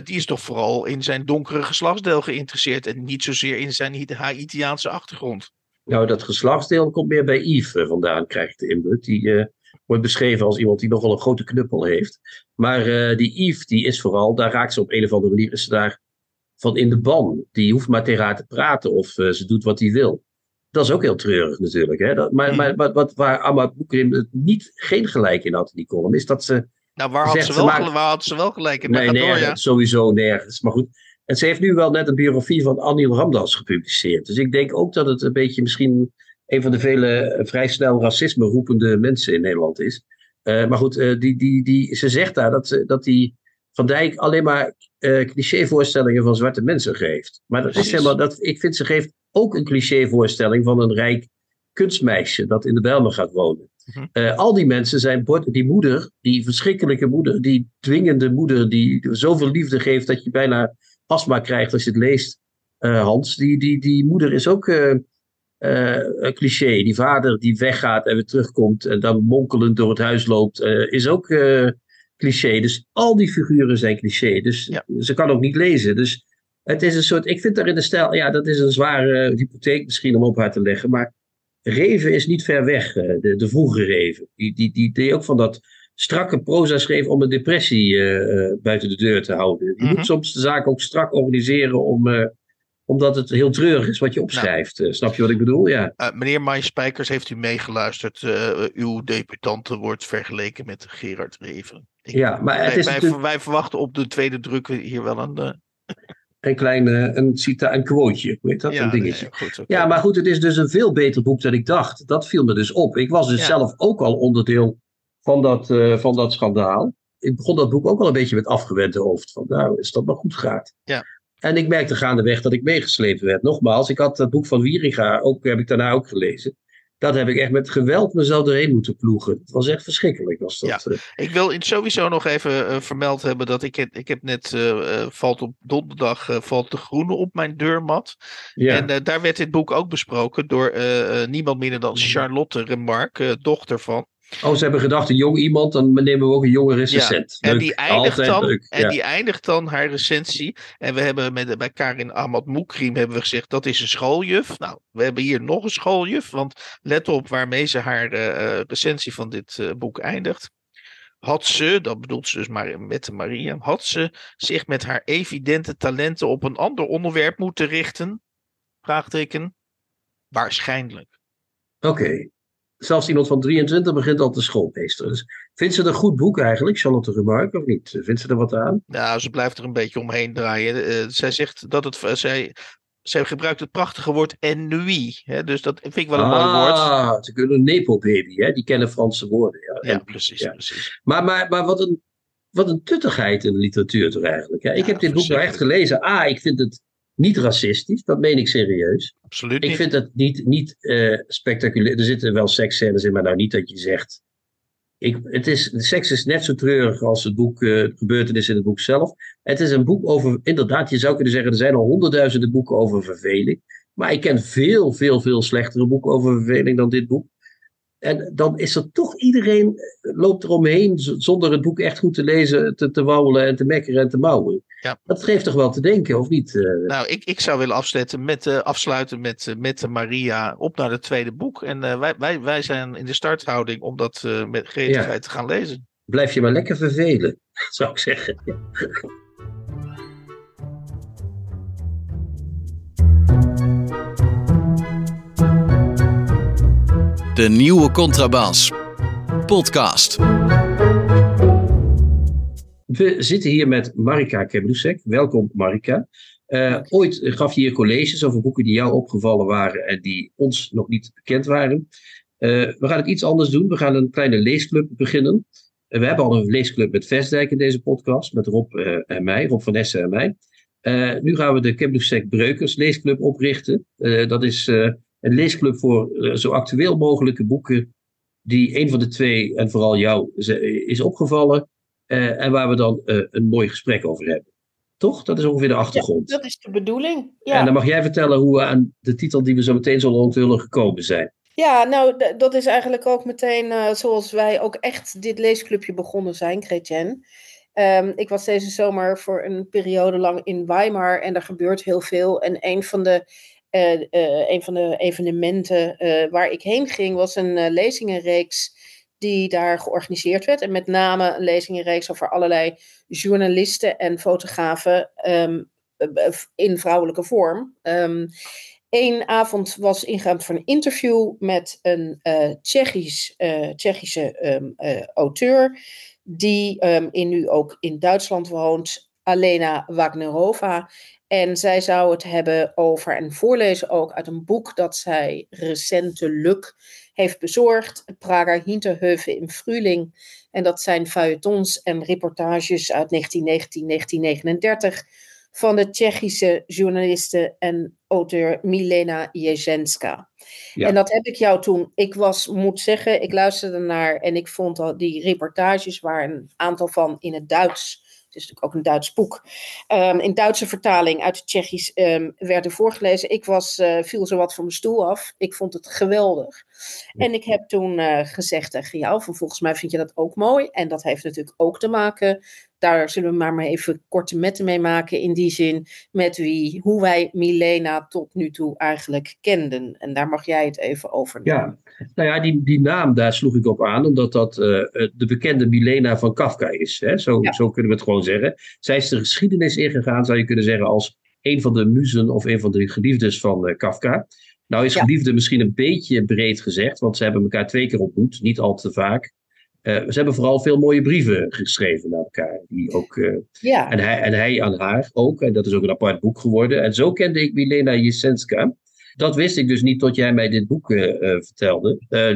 die is toch vooral in zijn donkere geslachtsdeel geïnteresseerd en niet zozeer in zijn Haitiaanse achtergrond. Nou, dat geslachtsdeel komt meer bij Yves vandaan, krijg ik de input. Die wordt beschreven als iemand die nogal een grote knuppel heeft. Maar die Yves, die is vooral, daar raakt ze op een of andere manier, is ze daar van in de ban. Die hoeft maar tegen haar te praten of ze doet wat hij wil. Dat is ook heel treurig natuurlijk. Hè? Maar waar Amatmoekrim geen gelijk in had in die column, is dat ze... Nou, waar had ze wel gelijk in? Nee, sowieso nergens. Maar goed, en ze heeft nu wel net een biografie van Anil Ramdas gepubliceerd. Dus ik denk ook dat het een beetje misschien een van de vele vrij snel racisme roepende mensen in Nederland is. Maar goed, ze zegt daar dat die Van Dijk alleen maar clichévoorstellingen van zwarte mensen geeft. Maar dat is helemaal, ik vind ze geeft ook een clichévoorstelling van een rijk kunstmeisje dat in de Bijlmer gaat wonen. Al die mensen zijn die moeder, die verschrikkelijke moeder, die dwingende moeder die zoveel liefde geeft dat je bijna astma krijgt als je het leest, Hans. Die moeder is ook een cliché. Die vader die weggaat en weer terugkomt en dan monkelend door het huis loopt, is ook cliché. Dus al die figuren zijn cliché. Dus ze kan ook niet lezen. Dus het is een soort, ik vind daar in de stijl, ja, dat is een zware hypotheek misschien om op haar te leggen, maar Reven is niet ver weg, de vroegere Reven. Die ook van dat strakke proza schreef om een depressie buiten de deur te houden. Je moet soms de zaak ook strak organiseren omdat het heel treurig is wat je opschrijft. Nou, snap je wat ik bedoel? Ja. Meneer Mai Spijkers, heeft u meegeluisterd? Uw debutante wordt vergeleken met Gerard Reven. Wij verwachten op de tweede druk hier wel aan de... Een quoteje, hoe heet dat? Ja, een dingetje. Nee, goed, okay. Ja, maar goed, het is dus een veel beter boek dan ik dacht. Dat viel me dus op. Ik was dus zelf ook al onderdeel van dat schandaal. Ik begon dat boek ook al een beetje met afgewend hoofd. Van nou, is dat maar goed gaat. Ja. En ik merkte gaandeweg dat ik meegesleept werd. Nogmaals, ik had dat boek van Wieringa, heb ik daarna ook gelezen. Dat heb ik echt met geweld mezelf doorheen moeten ploegen. Het was echt verschrikkelijk. Was dat. Ja, ik wil sowieso nog even vermeld hebben dat ik heb net, valt op donderdag, valt De Groene op mijn deurmat. Ja. En daar werd dit boek ook besproken door niemand minder dan Charlotte Remarque, dochter van. Oh, ze hebben gedacht, een jong iemand, dan nemen we ook een jonge recensent. Ja, die eindigt dan haar recensie. En we hebben bij Karin Amatmoekrim hebben we gezegd, dat is een schooljuf. Nou, we hebben hier nog een schooljuf, want let op waarmee ze haar recensie van dit boek eindigt. Had ze, dat bedoelt ze dus maar met Maria, had ze zich met haar evidente talenten op een ander onderwerp moeten richten? Vraagteken. Waarschijnlijk. Oké. Zelfs iemand van 23 begint al te schoolmeester. Dus vindt ze het een goed boek eigenlijk, Charlotte Remarque, of niet? Vindt ze er wat aan? Nou, ze blijft er een beetje omheen draaien. Zij zegt dat het... Zij gebruikt het prachtige woord ennui. Hè? Dus dat vind ik wel een mooi woord. Ze kunnen een nepo-baby, hè? Die kennen Franse woorden. Ja, precies. Ja. Precies. Maar wat een tuttigheid in de literatuur toch eigenlijk. Hè? Ik heb dit boek nou echt gelezen. Ik vind het niet racistisch, dat meen ik serieus. Absoluut niet. Ik vind dat niet spectaculair. Er zitten wel seksscènes in, maar nou niet dat je zegt... seks is net zo treurig als het boek, de gebeurtenis in het boek zelf. Het is een boek over... Inderdaad, je zou kunnen zeggen, er zijn al 100.000 boeken over verveling. Maar ik ken veel, veel, veel slechtere boeken over verveling dan dit boek. En dan is er toch iedereen... loopt eromheen zonder het boek echt goed te lezen... te wauwelen en te mekkeren en te mouwen. Ja. Dat geeft toch wel te denken, of niet? Nou, ik zou willen afsluiten met Maria op naar het tweede boek. En wij zijn in de starthouding om dat met gretigheid te gaan lezen. Blijf je maar lekker vervelen, zou ik zeggen. De Nieuwe Contrabas podcast. We zitten hier met Marika Keblusek. Welkom, Marika. Ooit gaf je hier colleges over boeken die jou opgevallen waren en die ons nog niet bekend waren. We gaan het iets anders doen. We gaan een kleine leesclub beginnen. We hebben al een leesclub met Vestdijk in deze podcast, met Rob van Essen en mij. Nu gaan we de Keblusek Breukers leesclub oprichten. Dat is een leesclub voor zo actueel mogelijke boeken die een van de twee en vooral jou is opgevallen. En waar we dan een mooi gesprek over hebben. Toch? Dat is ongeveer de achtergrond. Ja, dat is de bedoeling. Ja. En dan mag jij vertellen hoe we aan de titel die we zo meteen zullen onthullen gekomen zijn. Ja, nou dat is eigenlijk ook meteen zoals wij ook echt dit leesclubje begonnen zijn, Chrétien. Ik was deze zomer voor een periode lang in Weimar en daar gebeurt heel veel. En een van de evenementen waar ik heen ging was een lezingenreeks die daar georganiseerd werd. En met name een lezingenreeks over allerlei journalisten en fotografen in vrouwelijke vorm. Eén avond was ingegaan voor een interview met een Tsjechische auteur die nu ook in Duitsland woont, Alena Wagnerova. En zij zou het hebben over en voorlezen ook uit een boek dat zij recentelijk heeft bezorgd, Prager Hinterhöfe im Frühling. En dat zijn feuilletons en reportages uit 1919, 1939 van de Tsjechische journaliste en auteur Milena Jesenská. Ja. En dat heb ik jou toen... Ik luisterde naar en ik vond al die reportages, waar een aantal van in het Duits, het is natuurlijk ook een Duits boek, in Duitse vertaling uit het Tsjechisch werden voorgelezen. Ik viel zo wat van mijn stoel af. Ik vond het geweldig. Ja. En ik heb toen gezegd tegen jou, van volgens mij vind je dat ook mooi. En dat heeft natuurlijk ook te maken, daar zullen we maar even korte metten mee maken, in die zin met hoe wij Milena tot nu toe eigenlijk kenden. En daar mag jij het even over nemen. Ja, nou ja, die naam, daar sloeg ik op aan, omdat dat de bekende Milena van Kafka is. Hè? Zo kunnen we het gewoon zeggen. Zij is de geschiedenis ingegaan, zou je kunnen zeggen, als een van de muzen of een van de geliefdes van Kafka. Nou is geliefde misschien een beetje breed gezegd, want ze hebben elkaar 2 keer ontmoet, niet al te vaak. Ze hebben vooral veel mooie brieven geschreven naar elkaar. Die ook, en hij aan haar ook. En dat is ook een apart boek geworden. En zo kende ik Milena Jesenská. Dat wist ik dus niet tot jij mij dit boek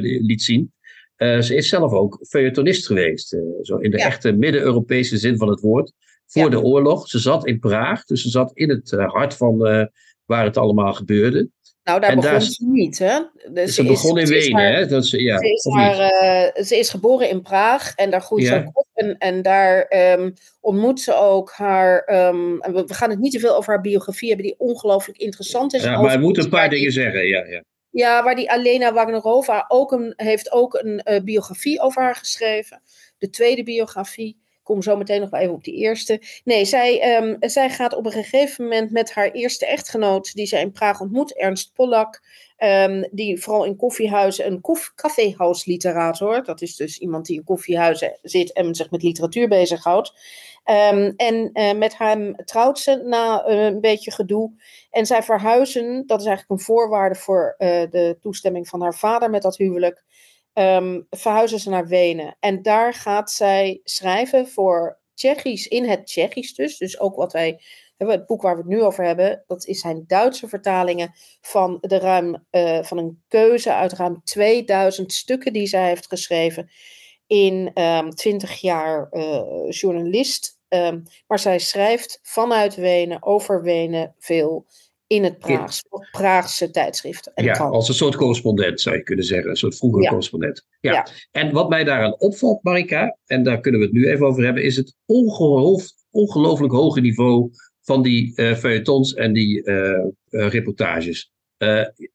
liet zien. Ze is zelf ook feuilletonist geweest. Zo in de echte midden-Europese zin van het woord. Voor de oorlog. Ze zat in Praag. Dus ze zat in het hart van waar het allemaal gebeurde. Nou, daar begon ze niet, hè? Dus ze begon in Wenen, hè? Ze is geboren in Praag en daar groeit ze op. En daar ontmoet ze ook haar... we gaan het niet te veel over haar biografie hebben, die ongelooflijk interessant is. Ja, maar we moeten een paar dingen zeggen, ja. Ja, waar die Alena Wagnerova heeft ook een biografie over haar geschreven. De tweede biografie. Ik kom zo meteen nog wel even op die eerste. Nee, zij gaat op een gegeven moment met haar eerste echtgenoot, die zij in Praag ontmoet, Ernst Pollak, die vooral in koffiehuizen, een koffiehuisliterator, dat is dus iemand die in koffiehuizen zit en zich met literatuur bezighoudt. Met hem trouwt ze na een beetje gedoe. En zij verhuizen, dat is eigenlijk een voorwaarde voor de toestemming van haar vader met dat huwelijk. Verhuizen ze naar Wenen. En daar gaat zij schrijven voor Tsjechisch, in het Tsjechisch dus. Dus ook wat wij hebben, het boek waar we het nu over hebben, dat zijn Duitse vertalingen van, van een keuze uit ruim 2000 stukken die zij heeft geschreven in 20 jaar journalist. Maar zij schrijft vanuit Wenen, over Wenen veel in het Praagse tijdschrift. En als een soort correspondent zou je kunnen zeggen. Een soort vroegere correspondent. Ja. Ja. En wat mij daaraan opvalt, Marika, en daar kunnen we het nu even over hebben, is het ongelooflijk hoge niveau van die feuilletons en die reportages.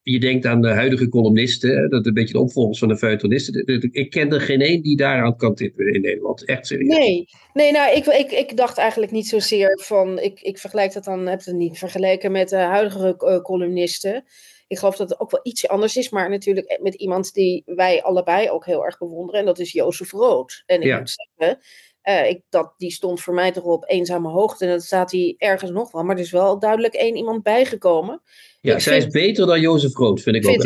Je denkt aan de huidige columnisten, dat is een beetje de opvolgers van de feuilletonisten. Ik ken er geen één die daaraan kan tippen in Nederland, echt serieus. Nee, nou, ik dacht eigenlijk niet zozeer van, ik vergelijk dat dan, heb het niet vergeleken met de huidige columnisten. Ik geloof dat het ook wel ietsje anders is, maar natuurlijk met iemand die wij allebei ook heel erg bewonderen, en dat is Jozef Rood. En ik moet zeggen, die stond voor mij toch op eenzame hoogte. En dat staat hij ergens nog wel. Maar er is wel duidelijk één iemand bijgekomen. Ja, zij is beter dan Jozef Rood, vind ik ook.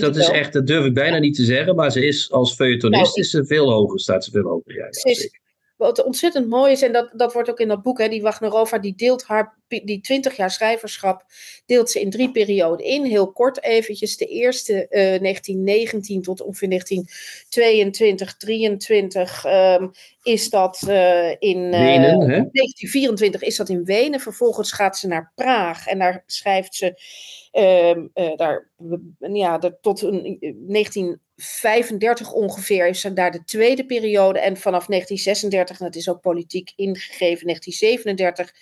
Dat is echt, dat durf ik bijna niet te zeggen. Maar ze is als feuilletonist veel hoger. Staat ze veel hoger. Ja, Wat ontzettend mooi is, en dat wordt ook in dat boek, hè, die Wagnerova, die deelt haar, die 20 jaar schrijverschap, deelt ze in 3 perioden in. Heel kort eventjes, de eerste 1919 tot ongeveer 1922, 23 is dat in Wenen, 1924 is dat in Wenen. Vervolgens gaat ze naar Praag en daar schrijft ze tot 1935 ongeveer is daar de tweede periode. En vanaf 1936, en dat is ook politiek ingegeven, 1937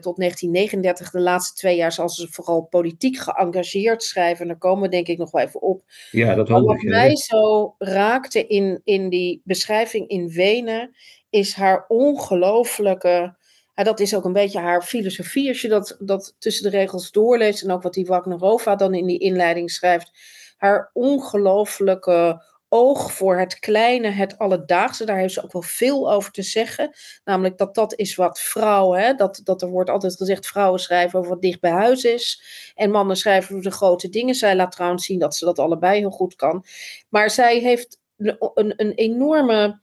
tot 1939, de laatste 2 jaar zal ze vooral politiek geëngageerd schrijven. En daar komen we denk ik nog wel even op. Ja, dat wel. Wat mij zo raakte in die beschrijving in Wenen, is haar ongelooflijke... En dat is ook een beetje haar filosofie. Als je dat tussen de regels doorleest, en ook wat die Wagnerova dan in die inleiding schrijft, haar ongelooflijke oog voor het kleine, het alledaagse. Daar heeft ze ook wel veel over te zeggen. Namelijk dat is wat vrouw... Hè? Dat er wordt altijd gezegd, vrouwen schrijven over wat dicht bij huis is. En mannen schrijven over de grote dingen. Zij laat trouwens zien dat ze dat allebei heel goed kan. Maar zij heeft een enorme...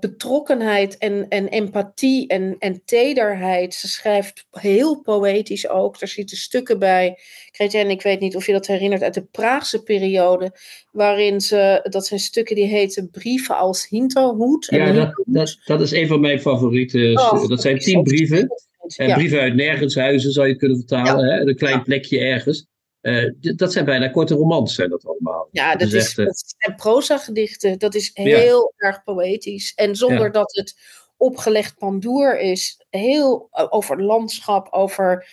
betrokkenheid en empathie en tederheid. Ze schrijft heel poëtisch ook. Daar zitten stukken bij. Chrétien, ik weet niet of je dat herinnert uit de Praagse periode, waarin ze, dat zijn stukken die heten Brieven als Hinterhoed. Ja, dat is een van mijn favoriete. Dat zijn 10 brieven. En brieven uit nergenshuizen zou je kunnen vertalen. Ja. Hè? Een klein plekje ergens. Dat zijn bijna korte romans, zijn dat allemaal. Ja, dat zijn proza-gedichten. Dat is heel erg poëtisch. En zonder dat het opgelegd pandoer is. Heel over landschap, over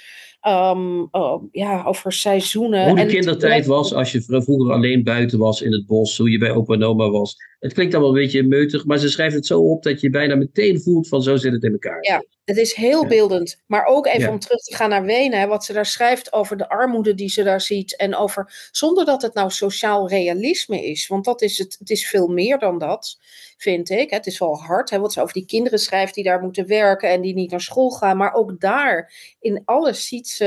seizoenen. Hoe de kindertijd was als je vroeger alleen buiten was in het bos. Hoe je bij opa en oma was. Het klinkt allemaal een beetje meutig. Maar ze schrijft het zo op dat je bijna meteen voelt van zo zit het in elkaar. Ja, het is heel beeldend. Maar ook even om terug te gaan naar Wenen. Hè, wat ze daar schrijft over de armoede die ze daar ziet. En over, zonder dat het nou sociaal realisme is. Want dat is het is veel meer dan dat, vind ik. Het is wel hard. Hè, wat ze over die kinderen schrijft die daar moeten werken. En die niet naar school gaan. Maar ook daar, in alles ziet ze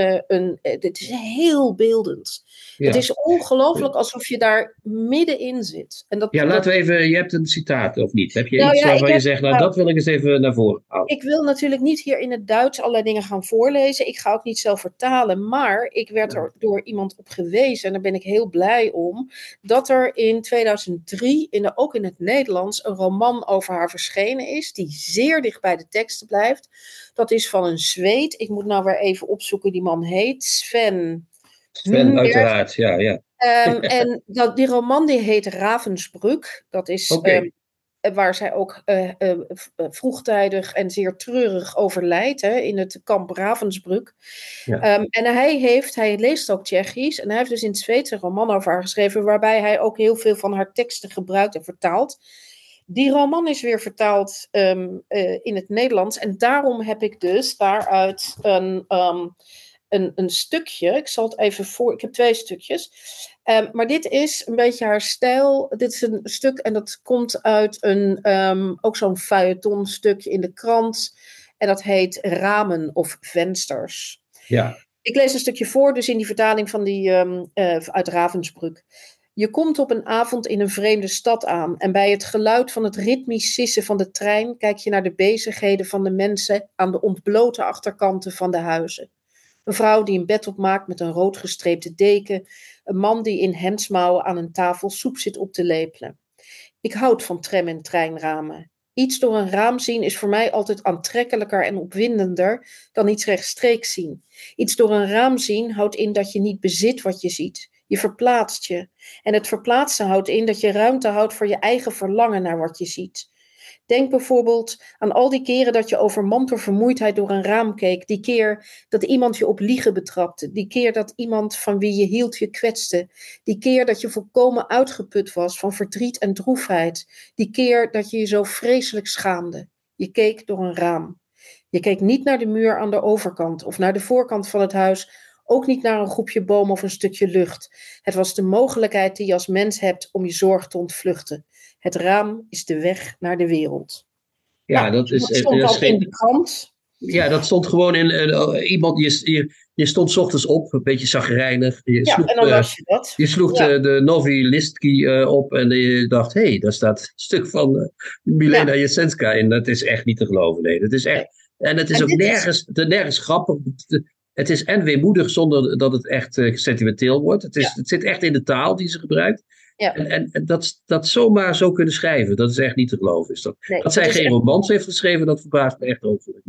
het is heel beeldend. Ja. Het is ongelooflijk alsof je daar middenin zit. En laten we even... Je hebt een citaat, of niet? Heb je iets waarvan je zegt, dat wil ik eens even naar voren halen? Ik wil natuurlijk niet hier in het Duits allerlei dingen gaan voorlezen. Ik ga ook niet zelf vertalen. Maar ik werd er door iemand op gewezen. En daar ben ik heel blij om. Dat er in 2003, ook in het Nederlands, een roman over haar verschenen is. Die zeer dicht bij de teksten blijft. Dat is van een Zweed. Ik moet nou weer even opzoeken. Die man heet Sven, uiteraard, ja. En die roman die heet Ravensbrück. Dat is waar zij ook vroegtijdig en zeer treurig overlijdt, hè, in het kamp Ravensbrück. Ja. En hij leest ook Tsjechisch en hij heeft dus in het Zweeds een roman over haar geschreven, waarbij hij ook heel veel van haar teksten gebruikt en vertaalt. Die roman is weer vertaald in het Nederlands en daarom heb ik dus daaruit een stukje, ik zal het even ik heb 2 stukjes, maar dit is een beetje haar stijl. Dit is een stuk en dat komt uit ook zo'n feuilletonstuk in de krant en dat heet Ramen of Vensters. Ja. Ik lees een stukje voor, dus in die vertaling van die uit Ravensbrück. Je komt op een avond in een vreemde stad aan en bij het geluid van het ritmisch sissen van de trein kijk je naar de bezigheden van de mensen aan de ontblote achterkanten van de huizen. Een vrouw die een bed opmaakt met een rood gestreepte deken. Een man die in hemdsmouwen aan een tafel soep zit op te lepelen. Ik houd van tram- en treinramen. Iets door een raam zien is voor mij altijd aantrekkelijker en opwindender dan iets rechtstreeks zien. Iets door een raam zien houdt in dat je niet bezit wat je ziet. Je verplaatst je. En het verplaatsen houdt in dat je ruimte houdt voor je eigen verlangen naar wat je ziet. Denk bijvoorbeeld aan al die keren dat je overmand door vermoeidheid door een raam keek. Die keer dat iemand je op liegen betrapte. Die keer dat iemand van wie je hield je kwetste. Die keer dat je volkomen uitgeput was van verdriet en droefheid. Die keer dat je je zo vreselijk schaamde. Je keek door een raam. Je keek niet naar de muur aan de overkant of naar de voorkant van het huis. Ook niet naar een groepje bomen of een stukje lucht. Het was de mogelijkheid die je als mens hebt om je zorg te ontvluchten. Het raam is de weg naar de wereld. Ja, nou, dat stond al in de krant. Ja, dat stond gewoon in iemand. Je stond 's ochtends op, een beetje chagrijnig. En dan las je dat. Je sloeg de Novi Listki op en je dacht, hé, daar staat een stuk van Milena Jesenská in. Dat is echt niet te geloven. Nee, dat is echt. En het is en ook nergens grappig. Het is en weemoedig zonder dat het echt sentimenteel wordt. Het zit echt in de taal die ze gebruikt. Ja. En dat zomaar zo kunnen schrijven, dat is echt niet te geloven. Dat zij geen romans heeft geschreven, dat verbaast me echt over.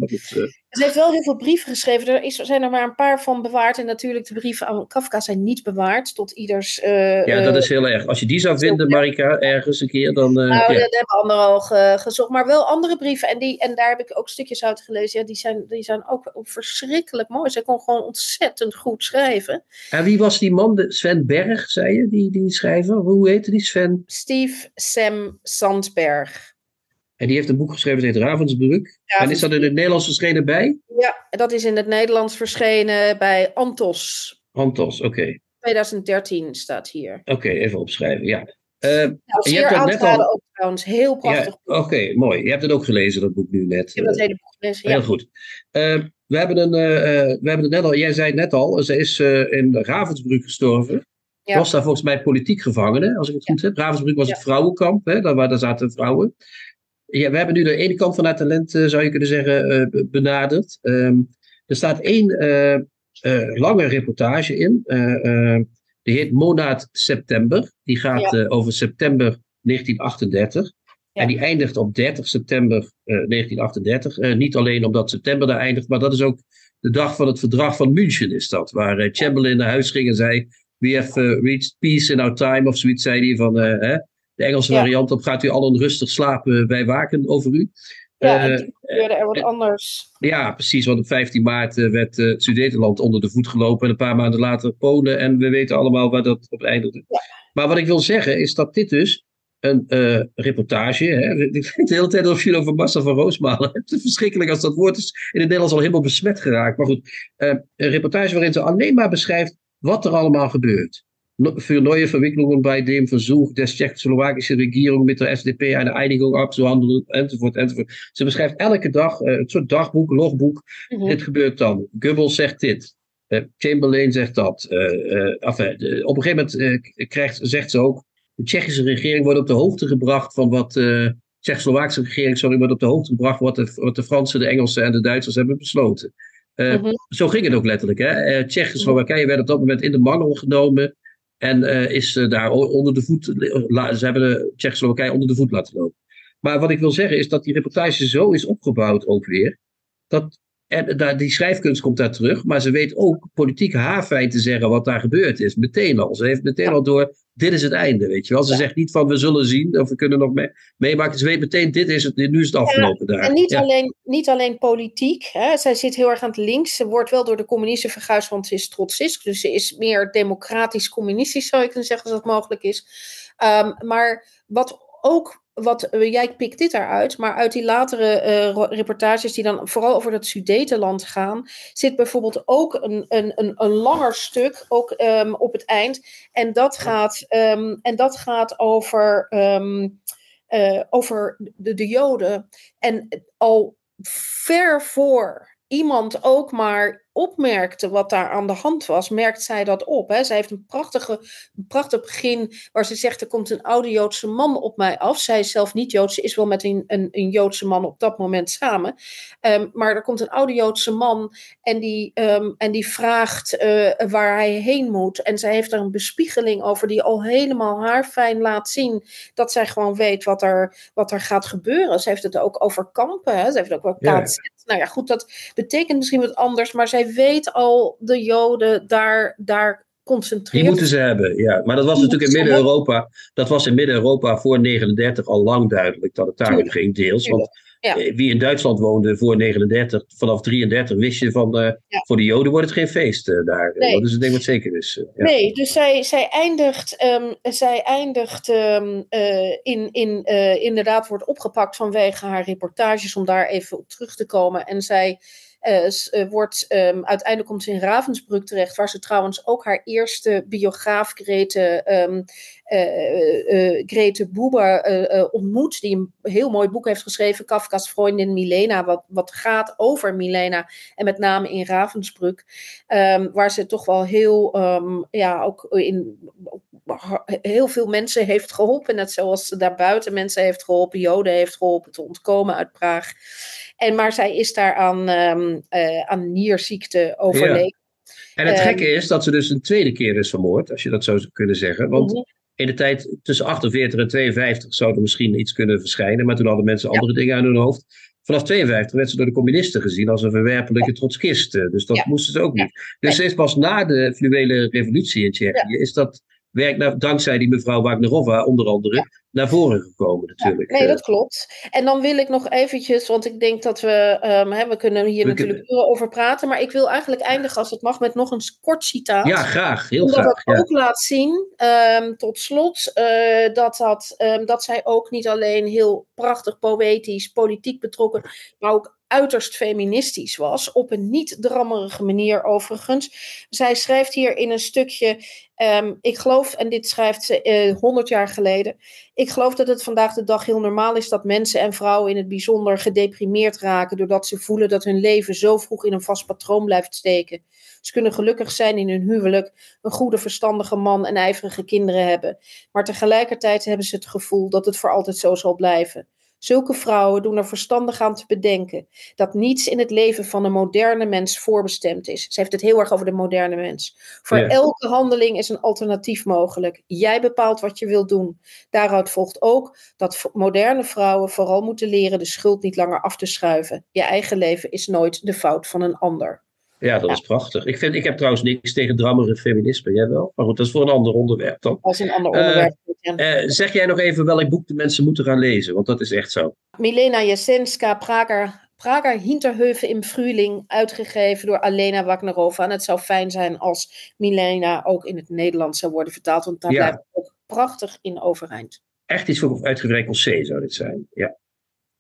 Ze heeft wel heel veel brieven geschreven. Zijn er maar een paar van bewaard. En natuurlijk, de brieven aan Kafka zijn niet bewaard. Tot ieders... dat is heel erg. Als je die zou vinden, Marika, ergens een keer, dan... dat hebben anderen al gezocht. Maar wel andere brieven. En daar heb ik ook stukjes uit gelezen. Ja, die zijn ook verschrikkelijk mooi. Zij kon gewoon ontzettend goed schrijven. En wie was die man? Sven Berg, zei je? Die schrijver? Hoe heette die, Sven? Steve Sam Sandberg. En die heeft een boek geschreven, dat heet Ravensbrück. Ja, en is dat in het Nederlands verschenen bij? Ja, dat is in het Nederlands verschenen bij Antos. Antos, oké. 2013 staat hier. Oké, even opschrijven, ja. Zeer oud waren ook trouwens. Heel prachtig. Ja, oké, mooi. Je hebt het ook gelezen, dat boek nu net. Ik heb dat hele boek gelezen, Heel goed. We hebben het net al, jij zei het net al, ze is in Ravensbrück gestorven. Ja. Was daar volgens mij politiek gevangene, als ik het goed heb. Ravensbrück was het vrouwenkamp, hè? Daar zaten vrouwen. Ja, we hebben nu de ene kant van haar talent, zou je kunnen zeggen, benaderd. Er staat één lange reportage in. Die heet Monat September. Die gaat over september 1938. Ja. En die eindigt op 30 september 1938. Niet alleen omdat september daar eindigt, maar dat is ook de dag van het verdrag van München is dat. Waar Chamberlain naar huis ging en zei... We have reached peace in our time, of zoiets zei hij van de Engelse variant op. Gaat u allen rustig slapen, wij waken over u. Ja, en toen gebeurde er wat anders. Ja, precies, want op 15 maart werd Sudetenland onder de voet gelopen en een paar maanden later Polen en we weten allemaal waar dat op eindigde. Ja. Maar wat ik wil zeggen is dat dit dus een reportage, ik vind de hele tijd of je over Massa van Roosmalen hebt. Verschrikkelijk als dat woord is in het Nederlands al helemaal besmet geraakt. Maar goed, een reportage waarin ze alleen maar beschrijft wat er allemaal gebeurt. Für neue Verwicklungen bei dem Versuch der Tsjech-Slowakische Regierung mit der SDP eine Einigung abzuhandeln, enzovoort, enzovoort. Ze beschrijft elke dag een soort dagboek, logboek. Dit gebeurt dan. Goebbels zegt dit. Chamberlain zegt dat. Op een gegeven moment zegt ze ook, de Tsjechische regering wordt op de hoogte gebracht van wat... Tsjech-Slowakische regering, wordt op de hoogte gebracht wat de Fransen, de Engelsen en de Duitsers hebben besloten. Zo ging het ook letterlijk. Tsjech-Slowakije werd op dat moment in de mangel genomen. En is daar onder de voet. Ze hebben Tsjech-Slowakije onder de voet laten lopen. Maar wat ik wil zeggen is dat die reportage zo is opgebouwd ook weer. Die schrijfkunst komt daar terug. Maar ze weet ook politiek haarfijn te zeggen wat daar gebeurd is. Meteen al. Ze heeft meteen al door. Dit is het einde, weet je wel. Ze zegt niet van we zullen zien of we kunnen nog meemaken. Ze weet meteen, dit is het, nu is het afgelopen daar. En niet alleen politiek. Hè. Zij zit heel erg aan het links. Ze wordt wel door de communisten verguisd, want ze is trotsist. Dus ze is meer democratisch-communistisch, zou je kunnen zeggen, als dat mogelijk is. Maar jij pikt dit eruit, maar uit die latere reportages die dan vooral over dat Sudetenland gaan, zit bijvoorbeeld ook een langer stuk, ook op het eind. En dat gaat over de Joden. En al ver voor iemand ook maar opmerkte wat daar aan de hand was, merkt zij dat op. Hè? Zij heeft een prachtig begin waar ze zegt, er komt een oude Joodse man op mij af. Zij is zelf niet Joods, ze is wel met een Joodse man op dat moment samen. Maar er komt een oude Joodse man en die vraagt waar hij heen moet. En zij heeft daar een bespiegeling over die al helemaal haarfijn laat zien dat zij gewoon weet wat er gaat gebeuren. Ze heeft het ook over kampen. Hè? Ze heeft het ook wel KZ. Nou ja, goed, dat betekent misschien wat anders, maar zij weet al de Joden daar concentreren. Die moeten ze hebben, ja. Maar dat was natuurlijk in Midden-Europa. Dat was in Midden-Europa voor 1939 al lang duidelijk dat het daarom ging, deels. Want wie in Duitsland woonde voor 1939, vanaf 1933 wist je van voor de Joden wordt het geen feest daar. Nee. Dat is het ding wat zeker is. Nee, dus zij eindigt inderdaad wordt opgepakt vanwege haar reportages om daar even op terug te komen. En zij Uiteindelijk komt ze in Ravensbrück terecht, waar ze trouwens ook haar eerste biograaf Grete Buber ontmoet, die een heel mooi boek heeft geschreven, Kafka's vriendin Milena, wat gaat over Milena en met name in Ravensbrück, waar ze toch wel heel veel mensen heeft geholpen, net zoals ze daarbuiten mensen heeft geholpen, Joden heeft geholpen te ontkomen uit Praag. Maar zij is daar aan nierziekte overleden. Ja. En het gekke is dat ze dus een tweede keer is vermoord, als je dat zou kunnen zeggen. Want in de tijd tussen 48 en 52 zou er misschien iets kunnen verschijnen, maar toen hadden mensen andere dingen aan hun hoofd. Vanaf 52 werd ze door de communisten gezien als een verwerpelijke trotskist. Dus dat moesten ze ook niet. Dus steeds pas na de fluwele revolutie in Tsjechië is dat werk dankzij die mevrouw Wagnerova onder andere naar voren gekomen natuurlijk. Ja, nee, dat klopt. En dan wil ik nog eventjes, want ik denk dat we kunnen hier natuurlijk uren over praten, maar ik wil eigenlijk eindigen, als het mag, met nog een kort citaat. Ja, graag. Heel graag. Omdat het ook laat zien, tot slot, dat zij ook niet alleen heel prachtig, poëtisch, politiek betrokken, maar ook uiterst feministisch was, op een niet drammerige manier overigens. Zij schrijft hier in een stukje, ik geloof, en dit schrijft ze 100 jaar geleden, ik geloof dat het vandaag de dag heel normaal is dat mensen en vrouwen in het bijzonder gedeprimeerd raken doordat ze voelen dat hun leven zo vroeg in een vast patroon blijft steken. Ze kunnen gelukkig zijn in hun huwelijk, een goede verstandige man en ijverige kinderen hebben, maar tegelijkertijd hebben ze het gevoel dat het voor altijd zo zal blijven. Zulke vrouwen doen er verstandig aan te bedenken dat niets in het leven van een moderne mens voorbestemd is. Ze heeft het heel erg over de moderne mens. Voor elke handeling is een alternatief mogelijk. Jij bepaalt wat je wilt doen. Daaruit volgt ook dat moderne vrouwen vooral moeten leren de schuld niet langer af te schuiven. Je eigen leven is nooit de fout van een ander. Ja, dat is prachtig. Ik heb trouwens niks tegen drammerig feminisme, jij wel? Maar goed, dat is voor een ander onderwerp dan. Dat is een ander onderwerp. Zeg jij nog even welk boek de mensen moeten gaan lezen? Want dat is echt zo. Milena Jesenská, Prager Hinterhöfe im Frühling, uitgegeven door Alena Wagnerova. En het zou fijn zijn als Milena ook in het Nederlands zou worden vertaald, want daar blijft het ook prachtig in overeind. Echt iets voor uitgewerkt Cossé zou dit zijn, ja.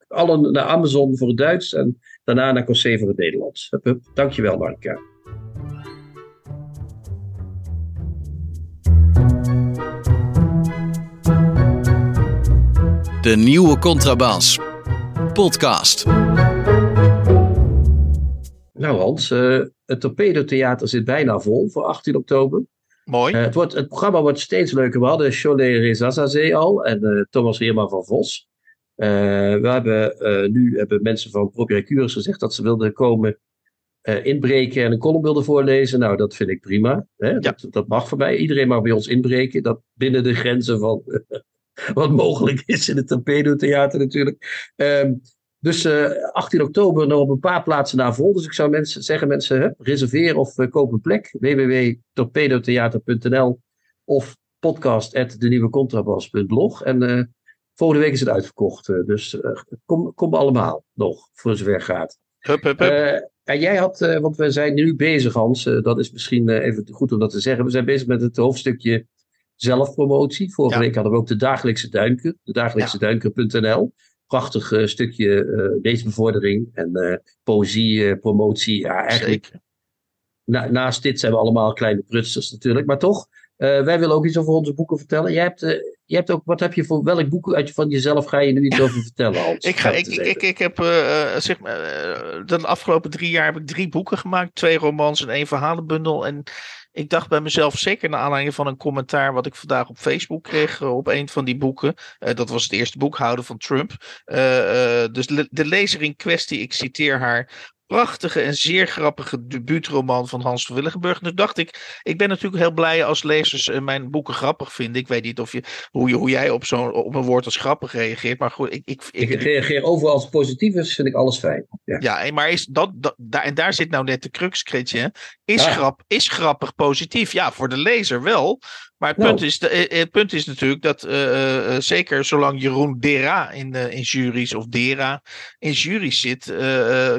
Allen naar Amazon voor het Duits en daarna naar Cossé voor het Nederlands. Hup. Dankjewel, Marika. De Nieuwe Contrabas podcast. Nou Hans, het Torpedotheater zit bijna vol voor 18 oktober. Mooi. Het programma wordt steeds leuker. We hadden Chole Rezazazé al en Thomas Heerma van Vos. Nu hebben mensen van Procurateurs gezegd dat ze wilden komen inbreken en een column wilden voorlezen. Nou, dat vind ik prima. Hè? Ja. Dat mag voor mij. Iedereen mag bij ons inbreken. Dat binnen de grenzen van wat mogelijk is in het Torpedotheater natuurlijk. 18 oktober nog op een paar plaatsen na vol. Dus ik zou zeggen, reserveer of koop een plek. www.torpedotheater.nl of podcast@denieuwecontrabas.blog. Volgende week is het uitverkocht, dus kom allemaal nog, voor zover gaat. Hup. En jij had, want we zijn nu bezig Hans, dat is misschien even goed om dat te zeggen. We zijn bezig met het hoofdstukje zelfpromotie. Vorige week hadden we ook de Dagelijkse Duinker, de dagelijkseduinker.nl. Prachtig stukje leesbevordering en poëzie, promotie. Ja, eigenlijk. Naast dit zijn we allemaal kleine prutsters natuurlijk, maar toch. Wij willen ook iets over onze boeken vertellen. Jij hebt ook, wat heb je voor welk boek van jezelf ga je nu iets over vertellen? Hans? Ik heb de afgelopen 3 jaar heb ik 3 boeken gemaakt. 2 romans en 1 verhalenbundel. En ik dacht bij mezelf, zeker naar aanleiding van een commentaar wat ik vandaag op Facebook kreeg op een van die boeken. Dat was het eerste boek, Houden van Trump. Dus de lezer in kwestie, ik citeer haar. Prachtige en zeer grappige debuutroman van Hans van Willigenburg. Dus dacht ik ben natuurlijk heel blij als lezers mijn boeken grappig vinden. Ik weet niet of hoe jij op een woord als grappig reageert. Maar goed, ik reageer overal als positief, dus vind ik alles fijn. Ja, maar is daar zit nou net de crux, Chrétien. Is grappig positief? Ja, voor de lezer wel. Maar het punt is natuurlijk dat zeker zolang Jeroen Dera in juries of Dera in juries zit,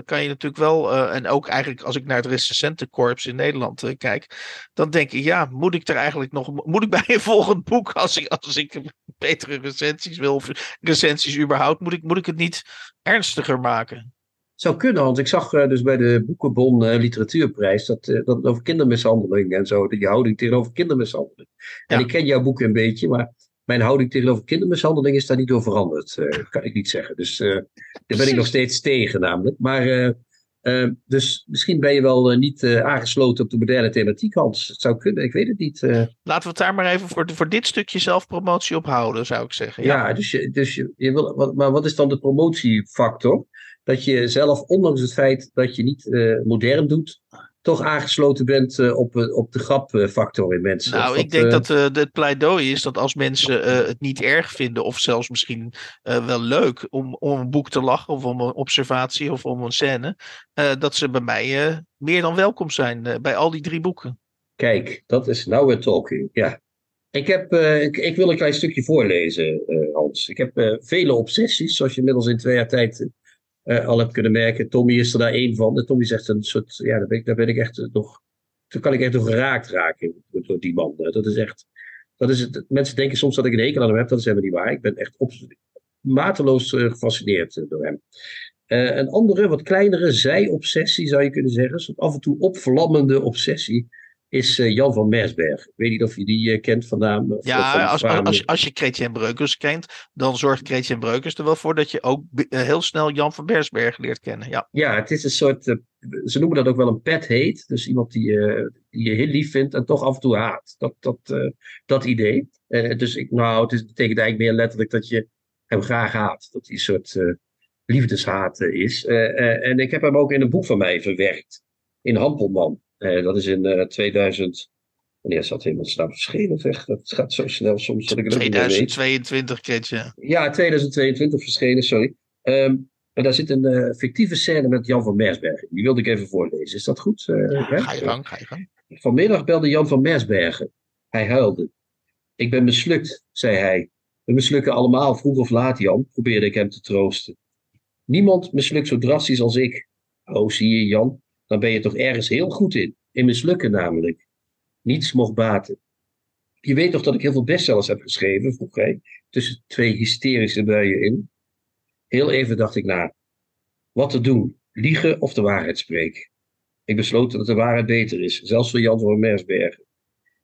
kan je natuurlijk wel, en ook eigenlijk als ik naar het recensentenkorps in Nederland kijk, dan denk ik, ja, moet ik bij een volgend boek, als ik betere recensies wil, of recensies überhaupt, moet ik het niet ernstiger maken? zou kunnen, Hans. Ik zag dus bij de Boekenbond Literatuurprijs dat over kindermishandeling en zo, je houding tegenover kindermishandeling. En ik ken jouw boek een beetje, maar mijn houding tegenover kindermishandeling is daar niet door veranderd. Kan ik niet zeggen. Dus daar ben ik nog steeds tegen namelijk. Maar dus misschien ben je wel niet aangesloten op de moderne thematiek, Hans. Het zou kunnen, ik weet het niet. Laten we het daar maar even voor dit stukje zelfpromotie op houden, zou ik zeggen. Ja, dus je wil, maar wat is dan de promotiefactor? Dat je zelf, ondanks het feit dat je niet modern doet, toch aangesloten bent op de grapfactor in mensen. Nou, ik denk dat het pleidooi is dat als mensen het niet erg vinden, of zelfs misschien wel leuk om een boek te lachen, of om een observatie, of om een scène, dat ze bij mij meer dan welkom zijn bij al die drie boeken. Kijk, dat is nou weer talking, ja. Ik wil een klein stukje voorlezen, Hans. Ik heb vele obsessies, zoals je inmiddels in 2 jaar tijd al heb kunnen merken. Tommy is er daar één van. En Tommy zegt een soort, ja, daar ben ik echt nog, toen kan ik echt nog geraakt raken door die man. Dat is echt, dat is het. Mensen denken soms dat ik een hekel aan hem heb, dat is helemaal niet waar. Ik ben echt mateloos gefascineerd door hem. Een andere, wat kleinere zij-obsessie zou je kunnen zeggen, soort af en toe opvlammende obsessie, is Jan van Mersberg. Ik weet niet of je die kent van naam. Ja, als je Chrétien Breukers kent, dan zorgt Chrétien Breukers er wel voor dat je ook heel snel Jan van Mersberg leert kennen. Ja, het is een soort, ze noemen dat ook wel een pet hate. Dus iemand die je heel lief vindt en toch af en toe haat. Dat idee. Het betekent eigenlijk meer letterlijk dat je hem graag haat. Dat die een soort liefdeshaat is. En ik heb hem ook in een boek van mij verwerkt. In Hampelman. Dat is in 2000... Wanneer zat hij met zijn naam verschenen? Zeg. Dat gaat zo snel soms. Dat ik het 2022, Keetje. Ja, 2022 verschenen, sorry. En daar zit een fictieve scène met Jan van Mersbergen. Die wilde ik even voorlezen. Is dat goed? Ga je gang. Vanmiddag belde Jan van Mersbergen. Hij huilde. Ik ben mislukt, zei hij. We mislukken allemaal, vroeg of laat, Jan, probeerde ik hem te troosten. Niemand mislukt zo drastisch als ik. Oh, zie je, Jan. Dan ben je toch ergens heel goed in. In mislukken namelijk. Niets mocht baten. Je weet toch dat ik heel veel bestsellers heb geschreven, vroeg hij. Tussen 2 hysterische buien in. Heel even dacht ik na. Wat te doen? Liegen of de waarheid spreken? Ik besloot dat de waarheid beter is. Zelfs voor Jan van Mersbergen.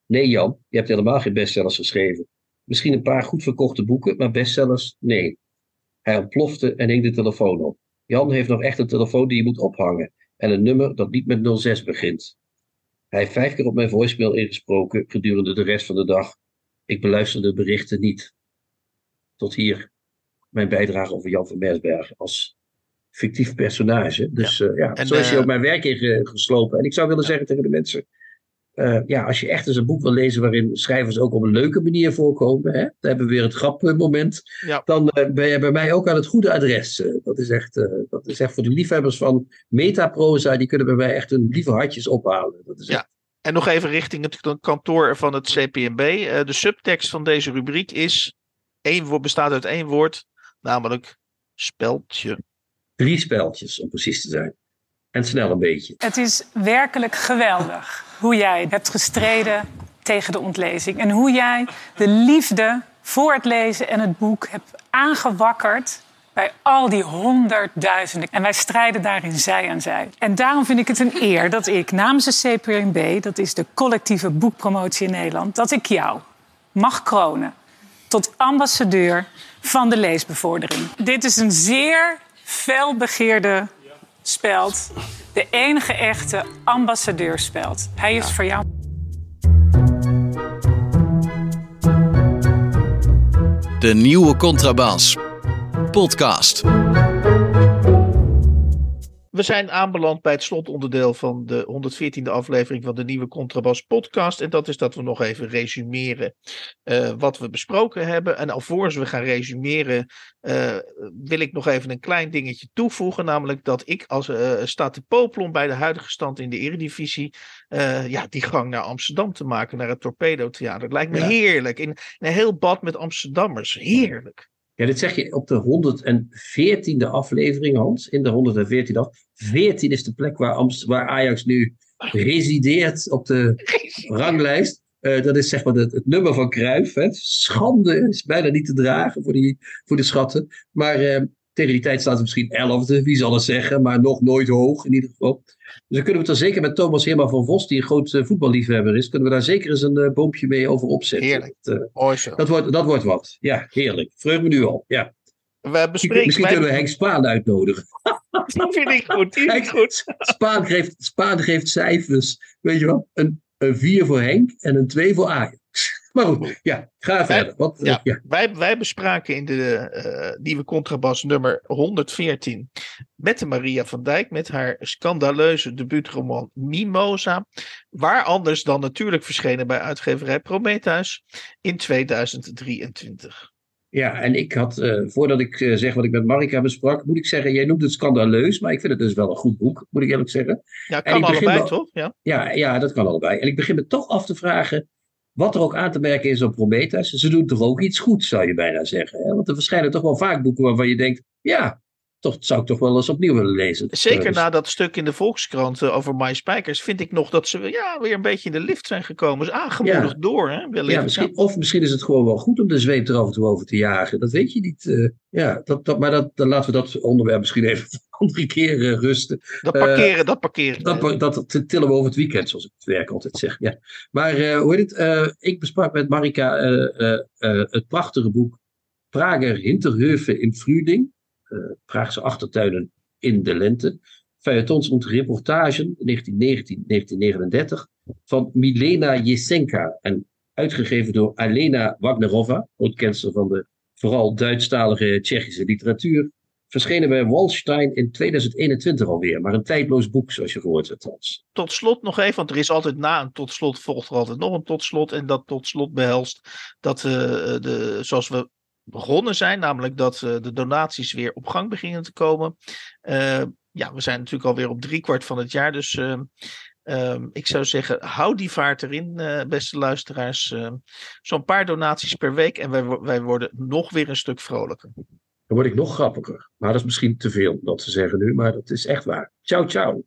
Nee, Jan, je hebt helemaal geen bestsellers geschreven. Misschien een paar goed verkochte boeken, maar bestsellers? Nee. Hij ontplofte en hing de telefoon op. Jan heeft nog echt een telefoon die je moet ophangen. En een nummer dat niet met 06 begint. Hij heeft 5 keer op mijn voicemail ingesproken gedurende de rest van de dag. Ik beluisterde berichten niet. Tot hier mijn bijdrage over Jan van Mersbergen als fictief personage. Dus zo is hij ook mijn werk ingeslopen. En ik zou willen zeggen tegen de mensen, als je echt eens een boek wil lezen waarin schrijvers ook op een leuke manier voorkomen, hè, dan hebben we weer het grapmoment, dan ben je bij mij ook aan het goede adres. Dat is echt voor de liefhebbers van metaproza, die kunnen bij mij echt hun lieve hartjes ophalen. Dat is echt. En nog even richting het kantoor van het CPMB. De subtekst van deze rubriek bestaat uit 1 woord, namelijk speldje. 3 speldjes om precies te zijn. En snel een beetje. Het is werkelijk geweldig hoe jij hebt gestreden tegen de ontlezing. En hoe jij de liefde voor het lezen en het boek hebt aangewakkerd bij al die 100.000. En wij strijden daarin zij aan zij. En daarom vind ik het een eer dat ik namens de CPMB, dat is de collectieve boekpromotie in Nederland, dat ik jou mag kronen tot ambassadeur van de leesbevordering. Dit is een zeer felbegeerde speld, de enige echte ambassadeur speld. Hij is voor jou. De nieuwe Contrabas podcast. We zijn aanbeland bij het slotonderdeel van de 114e aflevering van de nieuwe Contrabas podcast. En dat is dat we nog even resumeren wat we besproken hebben. En alvorens we gaan resumeren wil ik nog even een klein dingetje toevoegen. Namelijk dat ik als staat te popelen bij de huidige stand in de Eredivisie die gang naar Amsterdam te maken. Naar het Torpedo Theater. Lijkt me heerlijk. In een heel bad met Amsterdammers. Heerlijk. Ja, dit zeg je op de 114e aflevering, Hans. In de 114e aflevering. 14 is de plek waar Ajax nu resideert op de ranglijst. Dat is zeg maar het nummer van Cruijff. Hè. Schande is bijna niet te dragen voor de schatten. Maar Tegen die tijd staat ze misschien 11e, wie zal het zeggen, maar nog nooit hoog in ieder geval. Dus dan kunnen we het er zeker met Thomas Herman van Vos, die een groot voetballiefhebber is, kunnen we daar zeker eens een boompje mee over opzetten. Heerlijk, mooi zo. Dat wordt wat. Ja, heerlijk. Vreugd me nu al, ja. Misschien kunnen we Henk Spaan uitnodigen. Dat vind ik goed. Spaan geeft cijfers. Weet je wel? Een 4 voor Henk en een 2 voor Ajax. Maar goed, ja, ga verder. Wij bespraken in de nieuwe contrabas nummer 114... Mette Maria van Dijk met haar scandaleuze debuutroman Mimosa. Waar anders dan natuurlijk verschenen bij uitgeverij Prometheus in 2023. Ja, en ik had, voordat ik zeg wat ik met Marika besprak, moet ik zeggen, jij noemt het scandaleus, maar ik vind het dus wel een goed boek, moet ik eerlijk zeggen. Ja, kan allebei toch? Ja, dat kan allebei. En ik begin me toch af te vragen, wat er ook aan te merken is op Prometheus, ze doen toch ook iets goed, zou je bijna zeggen. Hè? Want er verschijnen toch wel vaak boeken waarvan je denkt, ja, toch zou ik toch wel eens opnieuw willen lezen. Zeker na dat stuk in de Volkskrant over Mai Spijkers vind ik nog dat ze weer een beetje in de lift zijn gekomen. Dus aangemoedigd door. Hè? Ja, misschien is het gewoon wel goed om de zweep er af en toe over te jagen. Dat weet je niet. Dan laten we dat onderwerp misschien even een andere keer rusten. Dat parkeren. Dat tillen we over het weekend, zoals ik het werk altijd zeg. Ja. Maar hoe heet het? Ik besprak met Marika het prachtige boek Prager Hinterhöfe im Frühling. Praagse achtertuinen in de lente. Feuilletons en reportagen 1919-1939 van Milena Jesenská en uitgegeven door Alena Wagnerova, oudkenster van de vooral Duitsstalige Tsjechische literatuur, verschenen bij Wallstein in 2021 alweer, maar een tijdloos boek zoals je gehoord hebt. Tot slot nog even, want er is altijd na een tot slot volgt er altijd nog een tot slot en dat tot slot behelst dat zoals we begonnen zijn, namelijk dat de donaties weer op gang beginnen te komen. We zijn natuurlijk alweer op 3/4 van het jaar, dus ik zou zeggen, hou die vaart erin, beste luisteraars. Zo'n paar donaties per week en wij worden nog weer een stuk vrolijker. Dan word ik nog grappiger, maar dat is misschien te veel dat ze zeggen nu, maar dat is echt waar. Ciao, ciao.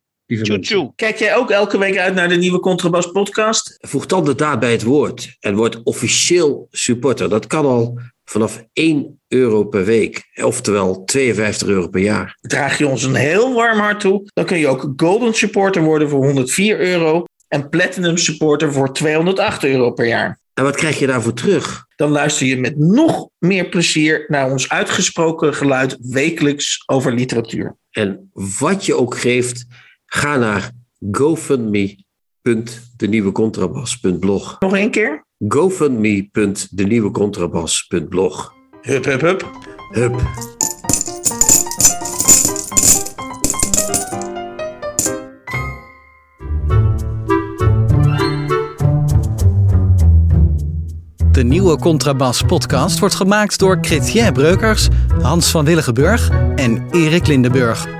Kijk jij ook elke week uit naar de nieuwe Contrabas podcast? Voeg dan de daad bij het woord en word officieel supporter. Dat kan al vanaf €1 per week, oftewel €52 per jaar. Draag je ons een heel warm hart toe, dan kun je ook Golden Supporter worden voor €104 en Platinum Supporter voor €208 per jaar. En wat krijg je daarvoor terug? Dan luister je met nog meer plezier naar ons uitgesproken geluid wekelijks over literatuur. En wat je ook geeft, ga naar gofundme.denieuwecontrabas.blog. Nog één keer? gofundme.denieuwecontrabas.blog. Hup, hup, hup. Hup. De nieuwe Contrabas podcast wordt gemaakt door Chrétien Breukers, Hans van Willigenburg en Erik Lindenburg.